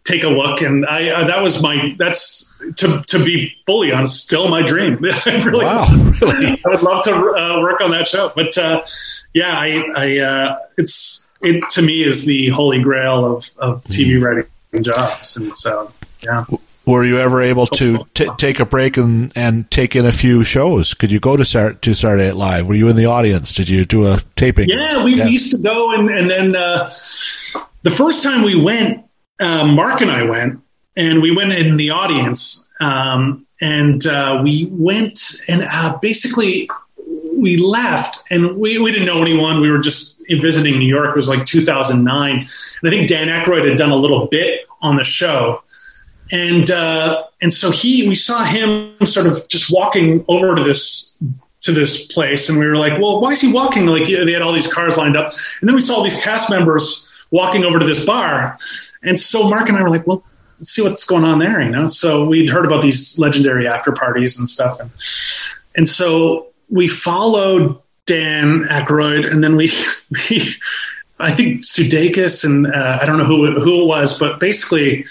take a look. And I, uh, that was my, that's to, to be fully honest, still my dream. I really, wow, really? I would love to uh, work on that show, but uh, yeah, I, I uh, it's, it to me is the holy grail of, of T V mm. writing jobs. And so, yeah. Were you ever able to t- take a break and, and take in a few shows? Could you go to, Sar- to Saturday Night Live? Were you in the audience? Did you do a taping? Yeah, we yeah. used to go. And, and then uh, the first time we went, uh, Mark and I went, and we went in the audience. Um, and uh, we went and uh, basically we left, and we, we didn't know anyone. We were just visiting New York. It was like two thousand nine. And I think Dan Aykroyd had done a little bit on the show. And uh, and so he, we saw him sort of just walking over to this to this place, and we were like, well, why is he walking? Like, you know, they had all these cars lined up, and then we saw all these cast members walking over to this bar, and so Mark and I were like, well, let's see what's going on there, you know. So we'd heard about these legendary after parties and stuff, and and so we followed Dan Aykroyd, and then we we I think Sudeikis and uh, I don't know who who it was, but basically.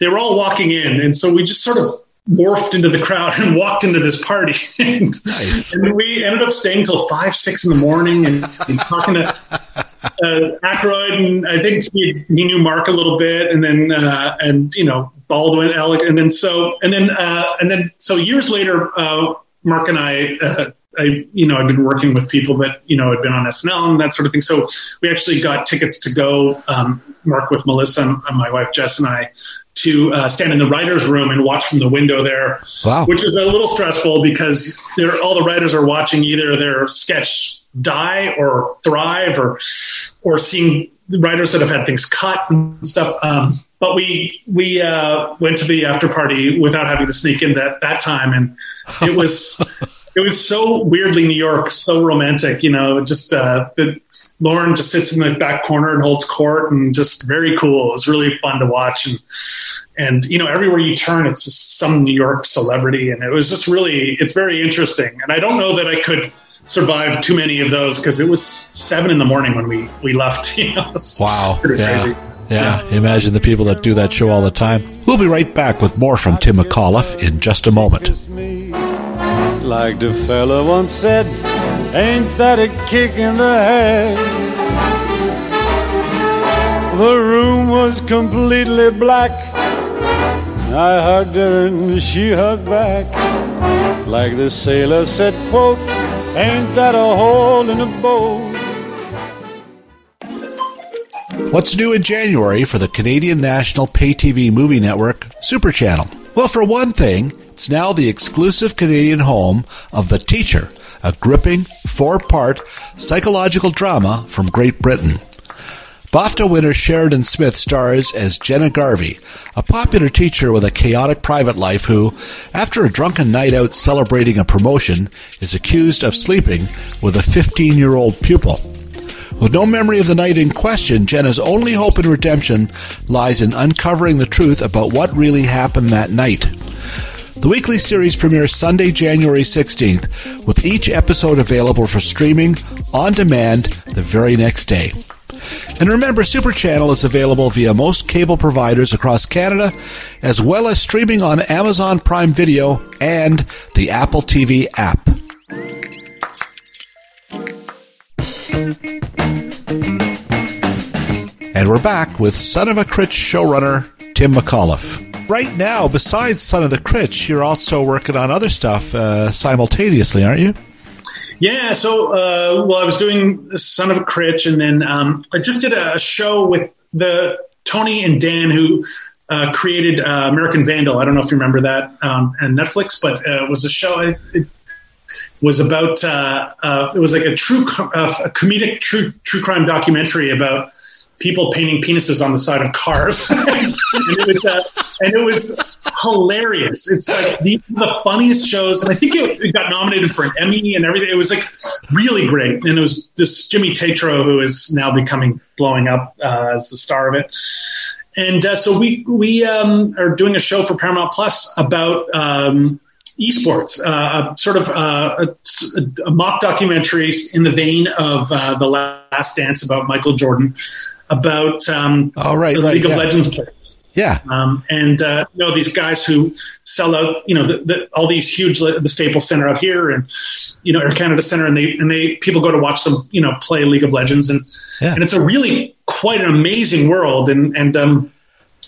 They were all walking in, and so we just sort of morphed into the crowd and walked into this party. and, nice. And we ended up staying till five, six in the morning, and, and talking to uh, Aykroyd, and I think he, he knew Mark a little bit, and then uh, and you know Baldwin, Alec, and then so and then uh, and then so years later, uh, Mark and I, uh, I you know, I've been working with people that you know had been on S N L and that sort of thing. So we actually got tickets to go, um, Mark with Melissa and, and my wife Jess and I. to uh, stand in the writer's room and watch from the window there, wow. which is a little stressful because they're, all the writers are watching either their sketch die or thrive or or seeing writers that have had things cut and stuff. Um, but we we uh, went to the after party without having to sneak in that, that time. And it was it was so weirdly New York, so romantic, you know, just uh, the Lauren just sits in the back corner and holds court and just very cool. It was really fun to watch. And, and, you know, everywhere you turn, it's just some New York celebrity. And it was just really, it's very interesting. And I don't know that I could survive too many of those because it was seven in the morning when we, we left. You know, wow. Yeah. Crazy. Yeah. yeah. Imagine the people that do that show all the time. We'll be right back with more from Tim McAuliffe in just a moment. Like the fella once said, ain't that a kick in the head? The room was completely black. I hugged her and she hugged back. Like the sailor said, quote, ain't that a hole in a boat? What's new in January for the Canadian National Pay T V Movie Network Super Channel? Well, for one thing, it's now the exclusive Canadian home of The Teacher, a gripping, four-part psychological drama from Great Britain. BAFTA winner Sheridan Smith stars as Jenna Garvey, a popular teacher with a chaotic private life who, after a drunken night out celebrating a promotion, is accused of sleeping with a fifteen-year-old pupil. With no memory of the night in question, Jenna's only hope and redemption lies in uncovering the truth about what really happened that night. The weekly series premieres Sunday, January sixteenth, with each episode available for streaming on demand the very next day. And remember, Super Channel is available via most cable providers across Canada, as well as streaming on Amazon Prime Video and the Apple T V app. And we're back with Son of a Critch showrunner Tim McAuliffe. Right now, besides Son of the Critch, you're also working on other stuff uh, simultaneously, aren't you? Yeah, so, uh, well, I was doing Son of a Critch, and then um, I just did a show with the Tony and Dan, who uh, created uh, American Vandal. I don't know if you remember that um, on Netflix, but uh, it was a show. I, it was about, uh, uh, it was like a true, uh, a comedic true, true crime documentary about people painting penises on the side of cars. and, it was, uh, and it was hilarious. It's like the, the funniest shows. And I think it, it got nominated for an Emmy and everything. It was like really great. And it was this Jimmy Tatro, who is now becoming blowing up uh, as the star of it. And uh, so we, we um, are doing a show for Paramount Plus about um, esports, uh, a sort of uh, a, a mock documentary in the vein of uh, The Last Dance about Michael Jordan. About um, oh, right, the right, League yeah. of Legends players, yeah, um, and uh, you know these guys who sell out, you know, the, the, all these huge the Staples Center out here, and you know Air Canada Center, and they and they people go to watch them, you know, play League of Legends, and yeah. and it's a really quite an amazing world, and and um,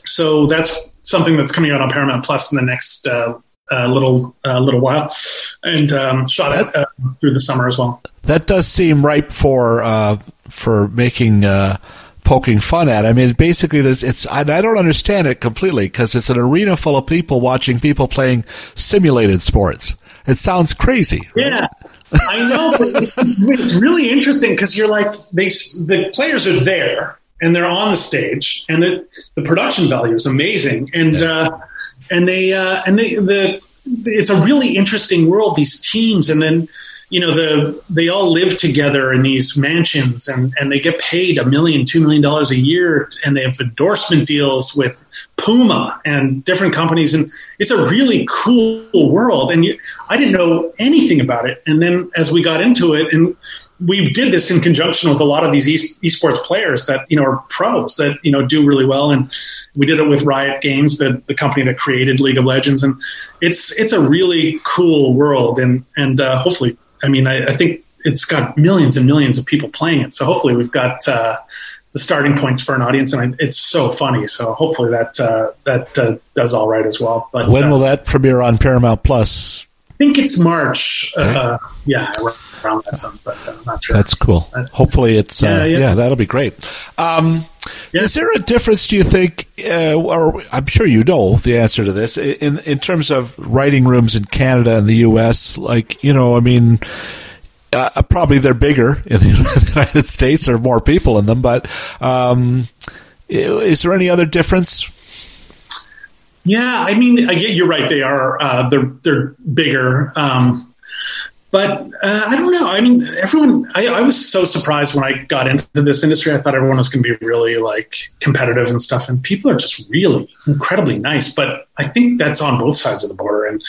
so that's something that's coming out on Paramount Plus in the next uh, uh, little uh, little while, and um, shot that, out uh, through the summer as well. That does seem ripe for uh, for making. Uh poking fun at. I mean, basically, there's, it's. I, I don't understand it completely because it's an arena full of people watching people playing simulated sports. It sounds crazy. Right? Yeah, I know. But it's really interesting because you're like, they, the players are there and they're on the stage and it, the production value is amazing. And, yeah. uh, and they uh, and they the it's a really interesting world. These teams, and then you know the they all live together in these mansions, and, and they get paid a million, two million dollars a year, and they have endorsement deals with Puma and different companies, and it's a really cool world. And you, I didn't know anything about it, and then as we got into it, and we did this in conjunction with a lot of these e- esports players that, you know, are pros that, you know, do really well. And we did it with Riot Games, the, the company that created League of Legends. And it's it's a really cool world. And, and uh, hopefully, I mean, I, I think it's got millions and millions of people playing it. So hopefully we've got uh, the starting points for an audience. And I, it's so funny. So hopefully that uh, that uh, does all right as well. But when uh, will that premiere on Paramount Plus? I think it's March. Okay. Uh, yeah, right. Around that time, but I'm not sure. That's cool. Hopefully it's uh, yeah, yeah. yeah that'll be great. Um, yeah. Is there a difference, do you think, uh, or I'm sure you know the answer to this, in in terms of writing rooms in Canada and the U S? Like, you know, I mean, uh, probably they're bigger in the United States, or more people in them, but um, is there any other difference? Yeah, I mean, I get, you're right. They are uh, they're they're bigger. Um, But uh, I don't know. I mean, everyone, I, I was so surprised when I got into this industry. I thought everyone was going to be really like competitive and stuff. And people are just really incredibly nice. But I think that's on both sides of the border. And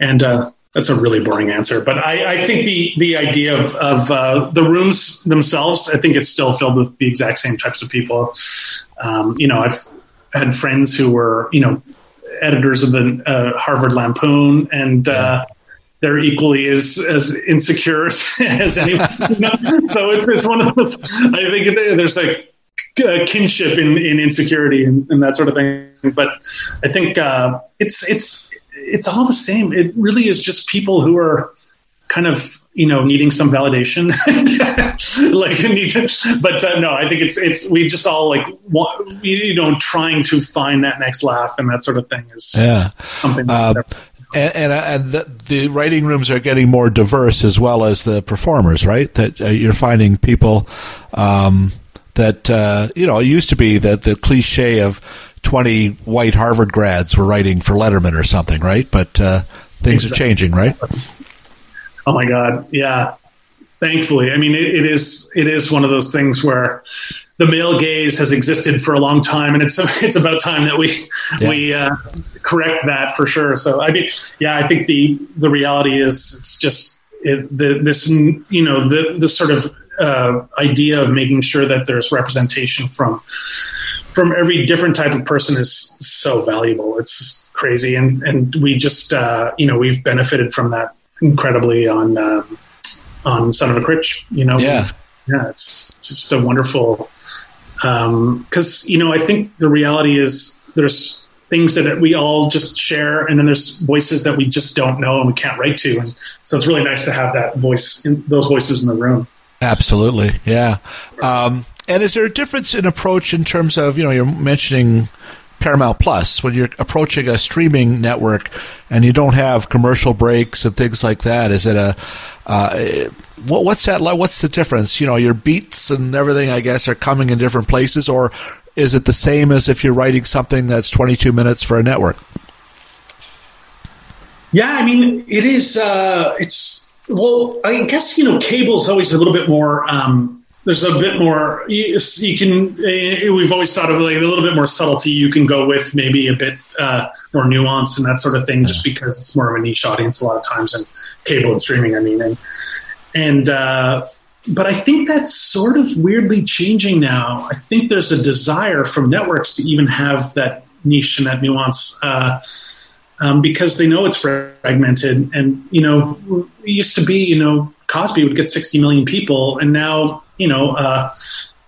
and uh, that's a really boring answer. But I, I think the the idea of, of uh, the rooms themselves, I think it's still filled with the exact same types of people. Um, you know, I've had friends who were, you know, editors of the uh, Harvard Lampoon and uh they're equally as, as insecure as anyone. You know? So it's it's one of those. I think there's like a kinship in, in insecurity and, and that sort of thing. But I think uh, it's it's it's all the same. It really is just people who are kind of you know needing some validation. like need to, but uh, no, I think it's it's we just all like want, you know trying to find that next laugh and that sort of thing is yeah. something. That uh, And, and, and the, the writing rooms are getting more diverse as well as the performers, right? That uh, you're finding people um, that, uh, you know, it used to be that the cliche of twenty white Harvard grads were writing for Letterman or something, right? But uh, things exactly. are changing, right? Oh, my God. Yeah. Thankfully. I mean, it, it is it is one of those things where the male gaze has existed for a long time, and it's it's about time that we yeah. we uh, correct that for sure. So I mean, yeah, I think the, the reality is it's just it, the, this you know the the sort of uh, idea of making sure that there's representation from from every different type of person is so valuable. It's crazy, and and we just uh, you know we've benefited from that incredibly on um, on Son of a Critch. You know, yeah, yeah, it's, it's just a wonderful. Um, 'cause, you know, I think the reality is there's things that we all just share, and then there's voices that we just don't know and we can't write to. And so it's really nice to have that voice, in, those voices in the room. Absolutely. Yeah. Um, and is there a difference in approach in terms of, you know, you're mentioning Paramount Plus, when you're approaching a streaming network and you don't have commercial breaks and things like that? Is it a, uh, what, what's that like? What's the difference? You know, your beats and everything, I guess, are coming in different places, or is it the same as if you're writing something that's twenty-two minutes for a network? Yeah, I mean, it is, uh, it's, well, I guess, you know, cable's always a little bit more, um, there's a bit more, you, you can, we've always thought of like a little bit more subtlety you can go with, maybe a bit uh, more nuance and that sort of thing, yeah. just because it's more of a niche audience a lot of times, and cable and streaming, I mean. And, and uh, but I think that's sort of weirdly changing now. I think there's a desire from networks to even have that niche and that nuance uh, um, because they know it's fragmented. And, you know, it used to be, you know, Cosby would get sixty million people, and now, you know, uh,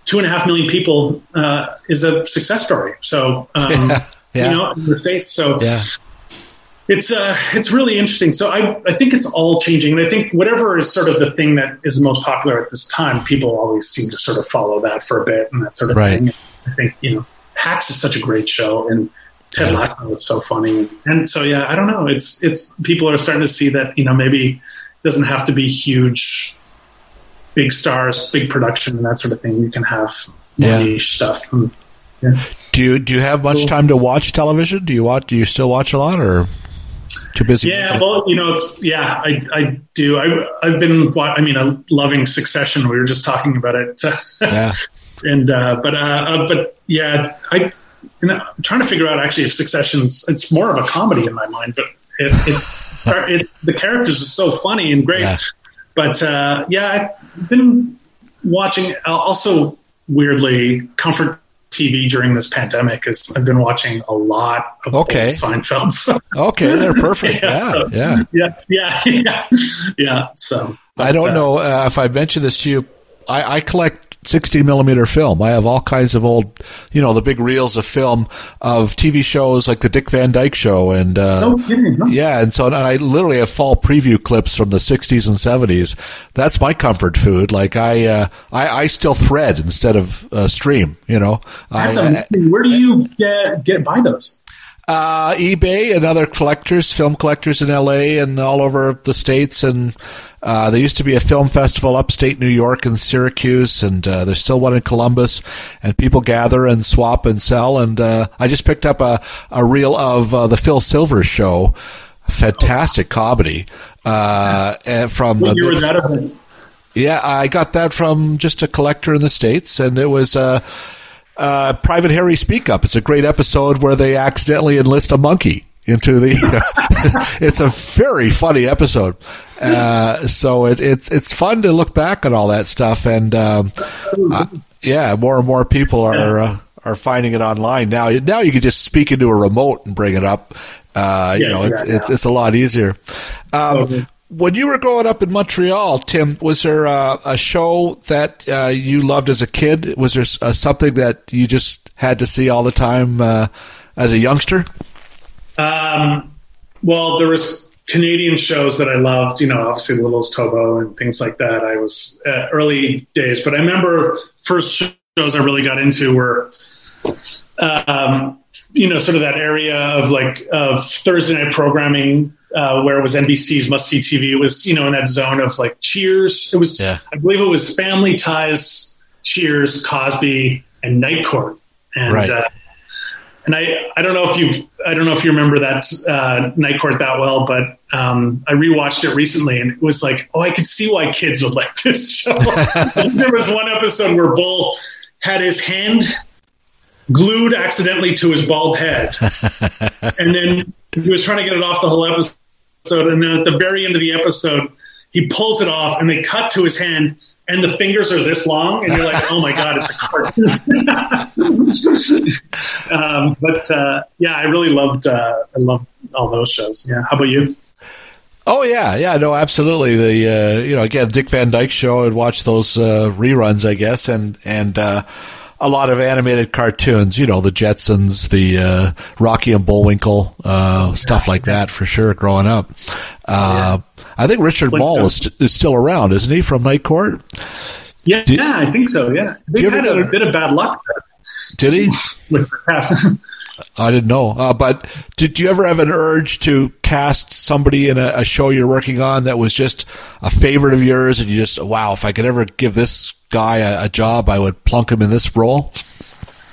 two and a half million people uh, is a success story. So, um, yeah, yeah. you know, in the States. So yeah. it's uh, it's really interesting. So I, I think it's all changing. And I think whatever is sort of the thing that is most popular at this time, people always seem to sort of follow that for a bit and that sort of right. thing. I think, you know, Hacks is such a great show, and Ted yeah. Lasso is so funny. And so, yeah, I don't know. It's it's people are starting to see that, you know, maybe it doesn't have to be huge, big stars, big production, and that sort of thing. You can have more yeah. niche stuff. And, yeah. Do you do you have much time to watch television? Do you watch? Do you still watch a lot, or too busy? Yeah, well, you know, it's, yeah, I I do. I I've been. I mean, I'm loving Succession. We were just talking about it. Yeah. And uh, but uh, but yeah, I you know, I'm trying to figure out actually if Succession's it's more of a comedy in my mind, but it, it, it the characters are so funny and great. Yeah. But uh, yeah, I've been watching also weirdly comfort T V during this pandemic is I've been watching a lot of okay. Seinfelds. Okay, they're perfect. Yeah, yeah, so, yeah, yeah, yeah, yeah, yeah. So but, I don't uh, know uh, if I mentioned this to you. I, I collect sixty millimeter film. I have all kinds of old, you know, the big reels of film of T V shows like the Dick Van Dyke Show, and uh, no kidding, no. yeah, and so and I literally have fall preview clips from the sixties and seventies. That's my comfort food. Like I, uh, I, I still thread instead of uh, stream. You know, that's I, amazing. Where do you get get buy those? Uh, eBay and other collectors, film collectors in L A and all over the states. And uh, there used to be a film festival upstate New York and Syracuse, and uh, there's still one in Columbus. And people gather and swap and sell. And uh, I just picked up a, a reel of uh, the Phil Silvers Show, fantastic oh. comedy. Uh, from when you were that event. Yeah, I got that from just a collector in the states, and it was. Uh, Uh, Private Harry Speak Up. It's a great episode where they accidentally enlist a monkey into the. It's a very funny episode. Uh, so it, it's it's fun to look back at all that stuff, and um, uh, yeah, more and more people are uh, are finding it online now. Now you can just speak into a remote and bring it up. Uh, you yes, know, it's, yeah, it's it's a lot easier. Um, okay. When you were growing up in Montreal, Tim, was there a, a show that uh, you loved as a kid? Was there a, something that you just had to see all the time uh, as a youngster? Um, well, there was Canadian shows that I loved, you know, obviously Little's Tobo and things like that. I was uh, early days, but I remember first shows I really got into were, um, you know, sort of that area of like of Thursday night programming. Uh, where it was N B C's Must See T V. It was, you know, in that zone of like Cheers. It was, yeah. I believe it was Family Ties, Cheers, Cosby, and Night Court. And, right. uh, and I, I don't know if you, I don't know if you remember that uh, Night Court that well, but um, I rewatched it recently, and it was like, oh, I could see why kids would like this show. There was one episode where Bull had his hand glued accidentally to his bald head, and then he was trying to get it off the whole episode, and then at the very end of the episode, he pulls it off, and they cut to his hand, and the fingers are this long, and you're like, oh my God, it's a cartoon. um, but, uh, yeah, I really loved uh, I loved all those shows. Yeah, how about you? Oh, yeah, yeah, no, absolutely. The uh, you know, again, Dick Van Dyke Show, I'd watch those uh, reruns, I guess, and, and uh a lot of animated cartoons, you know, the Jetsons, the uh, Rocky and Bullwinkle, uh, stuff like that for sure growing up. Uh, yeah. I think Richard Mall is, st- is still around, isn't he, from Night Court? Yeah, you, yeah I think so, yeah. They had ever, a bit of bad luck. Did he? With the past. I didn't know. Uh, but did you ever have an urge to cast somebody in a, a show you're working on that was just a favorite of yours and you just, wow, if I could ever give this guy a, a job, I would plunk him in this role?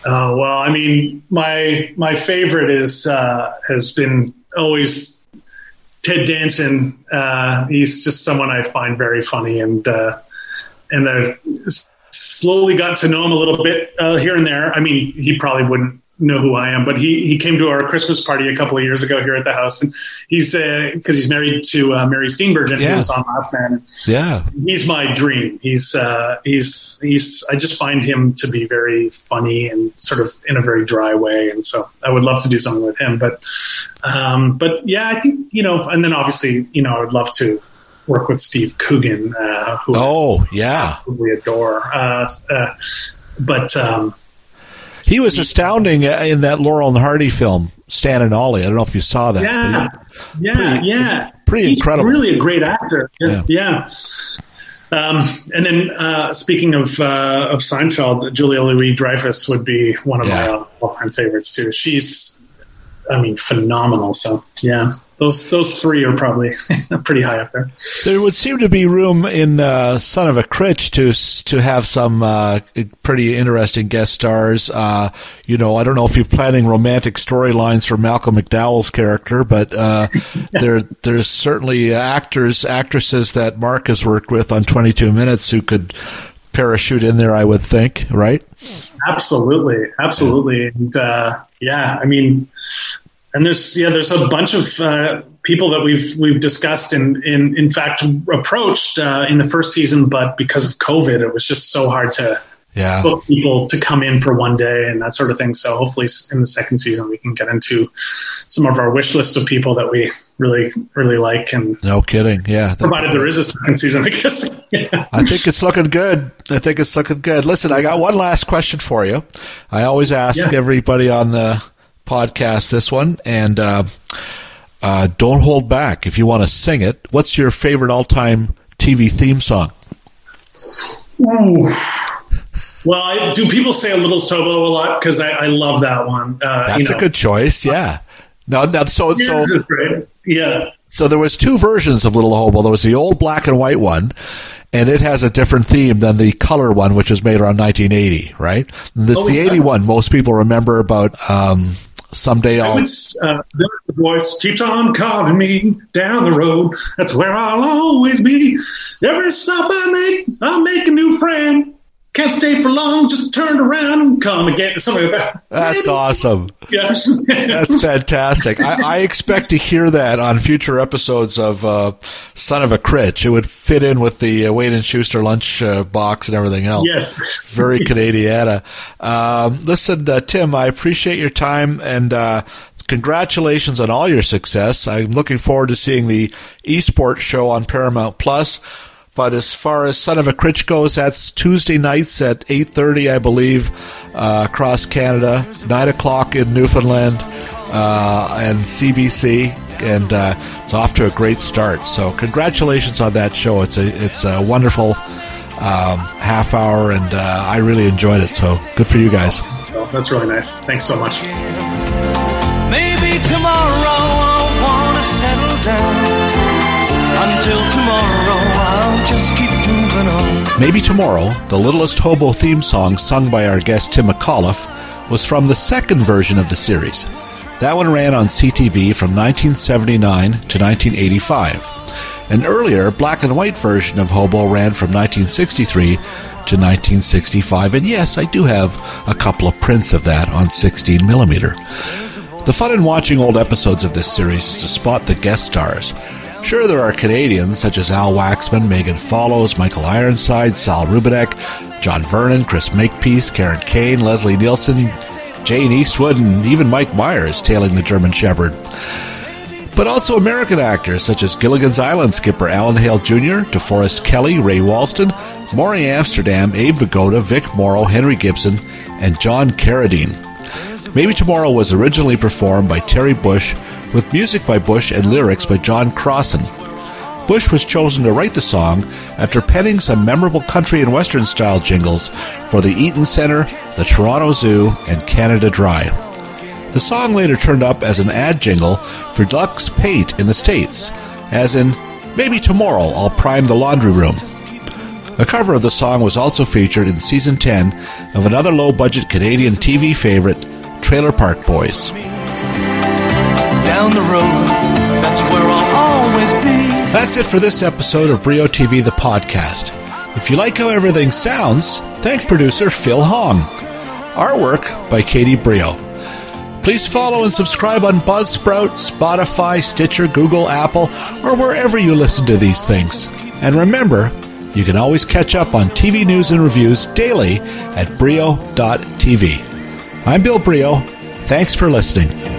Uh, well, I mean, my my favorite is uh, has been always Ted Danson. Uh, he's just someone I find very funny, and uh, and I've slowly got to know him a little bit uh, here and there. I mean, he probably wouldn't know who I am, but he, he came to our Christmas party a couple of years ago here at the house, and he's because uh, he's married to uh, Mary Steenburgen, yeah. who was on Last Man. Yeah, he's my dream. He's uh, he's he's. I just find him to be very funny and sort of in a very dry way, and so I would love to do something with him. But um, but yeah, I think you know, and then obviously you know, I would love to work with Steve Coogan, uh, who oh yeah, we adore. Uh, uh, but. Um, He was astounding in that Laurel and Hardy film, Stan and Ollie. I don't know if you saw that. Yeah, yeah, pretty, yeah. Pretty He's incredible. He's really a great actor. Yeah. yeah. Um, and then uh, speaking of uh, of Seinfeld, Julia Louis-Dreyfus would be one of yeah. my all-time favorites, too. She's, I mean, phenomenal. So, yeah. those those three are probably pretty high up there. There would seem to be room in uh, Son of a Critch to to have some uh, pretty interesting guest stars. Uh, you know, I don't know if you're planning romantic storylines for Malcolm McDowell's character, but uh, there there's certainly actors, actresses that Mark has worked with on twenty-two minutes who could parachute in there, I would think, right? Absolutely, absolutely. And, uh, yeah, I mean... And there's yeah, there's a bunch of uh, people that we've we've discussed and in, in, in fact approached uh, in the first season, but because of COVID, it was just so hard to yeah. book people to come in for one day and that sort of thing. So hopefully, in the second season, we can get into some of our wish list of people that we really really like. And no kidding, yeah. That, provided there is a second season, I guess. Yeah. I think it's looking good. I think it's looking good. Listen, I got one last question for you. I always ask yeah. everybody on the podcast this one, and uh, uh, don't hold back if you want to sing it. What's your favorite all-time T V theme song? Ooh. Well, I, do people say A Little Sobo a lot? Because I, I love that one. Uh, That's you know. a good choice, yeah. Now, now, so, so, yeah. So there was two versions of Little Hobo. There was the old black and white one, and it has a different theme than the color one, which was made around nineteen eighty, right? This oh, the yeah. eighty one most people remember about... Um, Someday I'll. Uh, the voice keeps on calling me down the road. That's where I'll always be. Every stop I make, I'll make a new friend. Can't stay for long. Just turn around and come again. Something like that. That's awesome. Yeah. That's fantastic. I, I expect to hear that on future episodes of uh, Son of a Critch. It would fit in with the uh, Wade and Schuster lunch uh, box and everything else. Yes. Very Canadiana. Um, listen, uh, Tim, I appreciate your time and uh, congratulations on all your success. I'm looking forward to seeing the eSports show on Paramount Plus. But as far as Son of a Critch goes, that's Tuesday nights at eight thirty, I believe, uh, across Canada, nine o'clock in Newfoundland uh, and C B C, and uh, it's off to a great start. So congratulations on that show. It's a, it's a wonderful um, half hour, and uh, I really enjoyed it. So good for you guys. Well, that's really nice. Thanks so much. Maybe tomorrow I'll want to settle down. Until tomorrow, I'll just keep moving on. Maybe Tomorrow, the Littlest Hobo theme song sung by our guest Tim McAuliffe, was from the second version of the series. That one ran on C T V from nineteen seventy-nine to nineteen eighty-five. An earlier black and white version of Hobo ran from nineteen sixty-three to nineteen sixty-five, and yes, I do have a couple of prints of that on sixteen millimeter. The fun in watching old episodes of this series is to spot the guest stars. Sure, there are Canadians such as Al Waxman, Megan Follows, Michael Ironside, Sal Rubinek, John Vernon, Chris Makepeace, Karen Kane, Leslie Nielsen, Jane Eastwood, and even Mike Myers tailing the German Shepherd. But also American actors such as Gilligan's Island skipper Alan Hale Junior, DeForest Kelley, Ray Walston, Maury Amsterdam, Abe Vigoda, Vic Morrow, Henry Gibson, and John Carradine. Maybe Tomorrow was originally performed by Terry Bush, with music by Bush and lyrics by John Crossan. Bush was chosen to write the song after penning some memorable country and western-style jingles for the Eaton Centre, the Toronto Zoo, and Canada Dry. The song later turned up as an ad jingle for Lux Paint in the States, as in, Maybe Tomorrow I'll Prime the Laundry Room. A cover of the song was also featured in Season ten of another low-budget Canadian T V favorite, Trailer Park Boys. Down the road, that's where I'll always be. That's it for this episode of Brio T V, the podcast. If you like how everything sounds, thank producer Phil Hong. Artwork by Katie Brio. Please follow and subscribe on Buzzsprout, Spotify, Stitcher, Google, Apple, or wherever you listen to these things. And remember, you can always catch up on T V news and reviews daily at brio dot t v. I'm Bill Brio. Thanks for listening.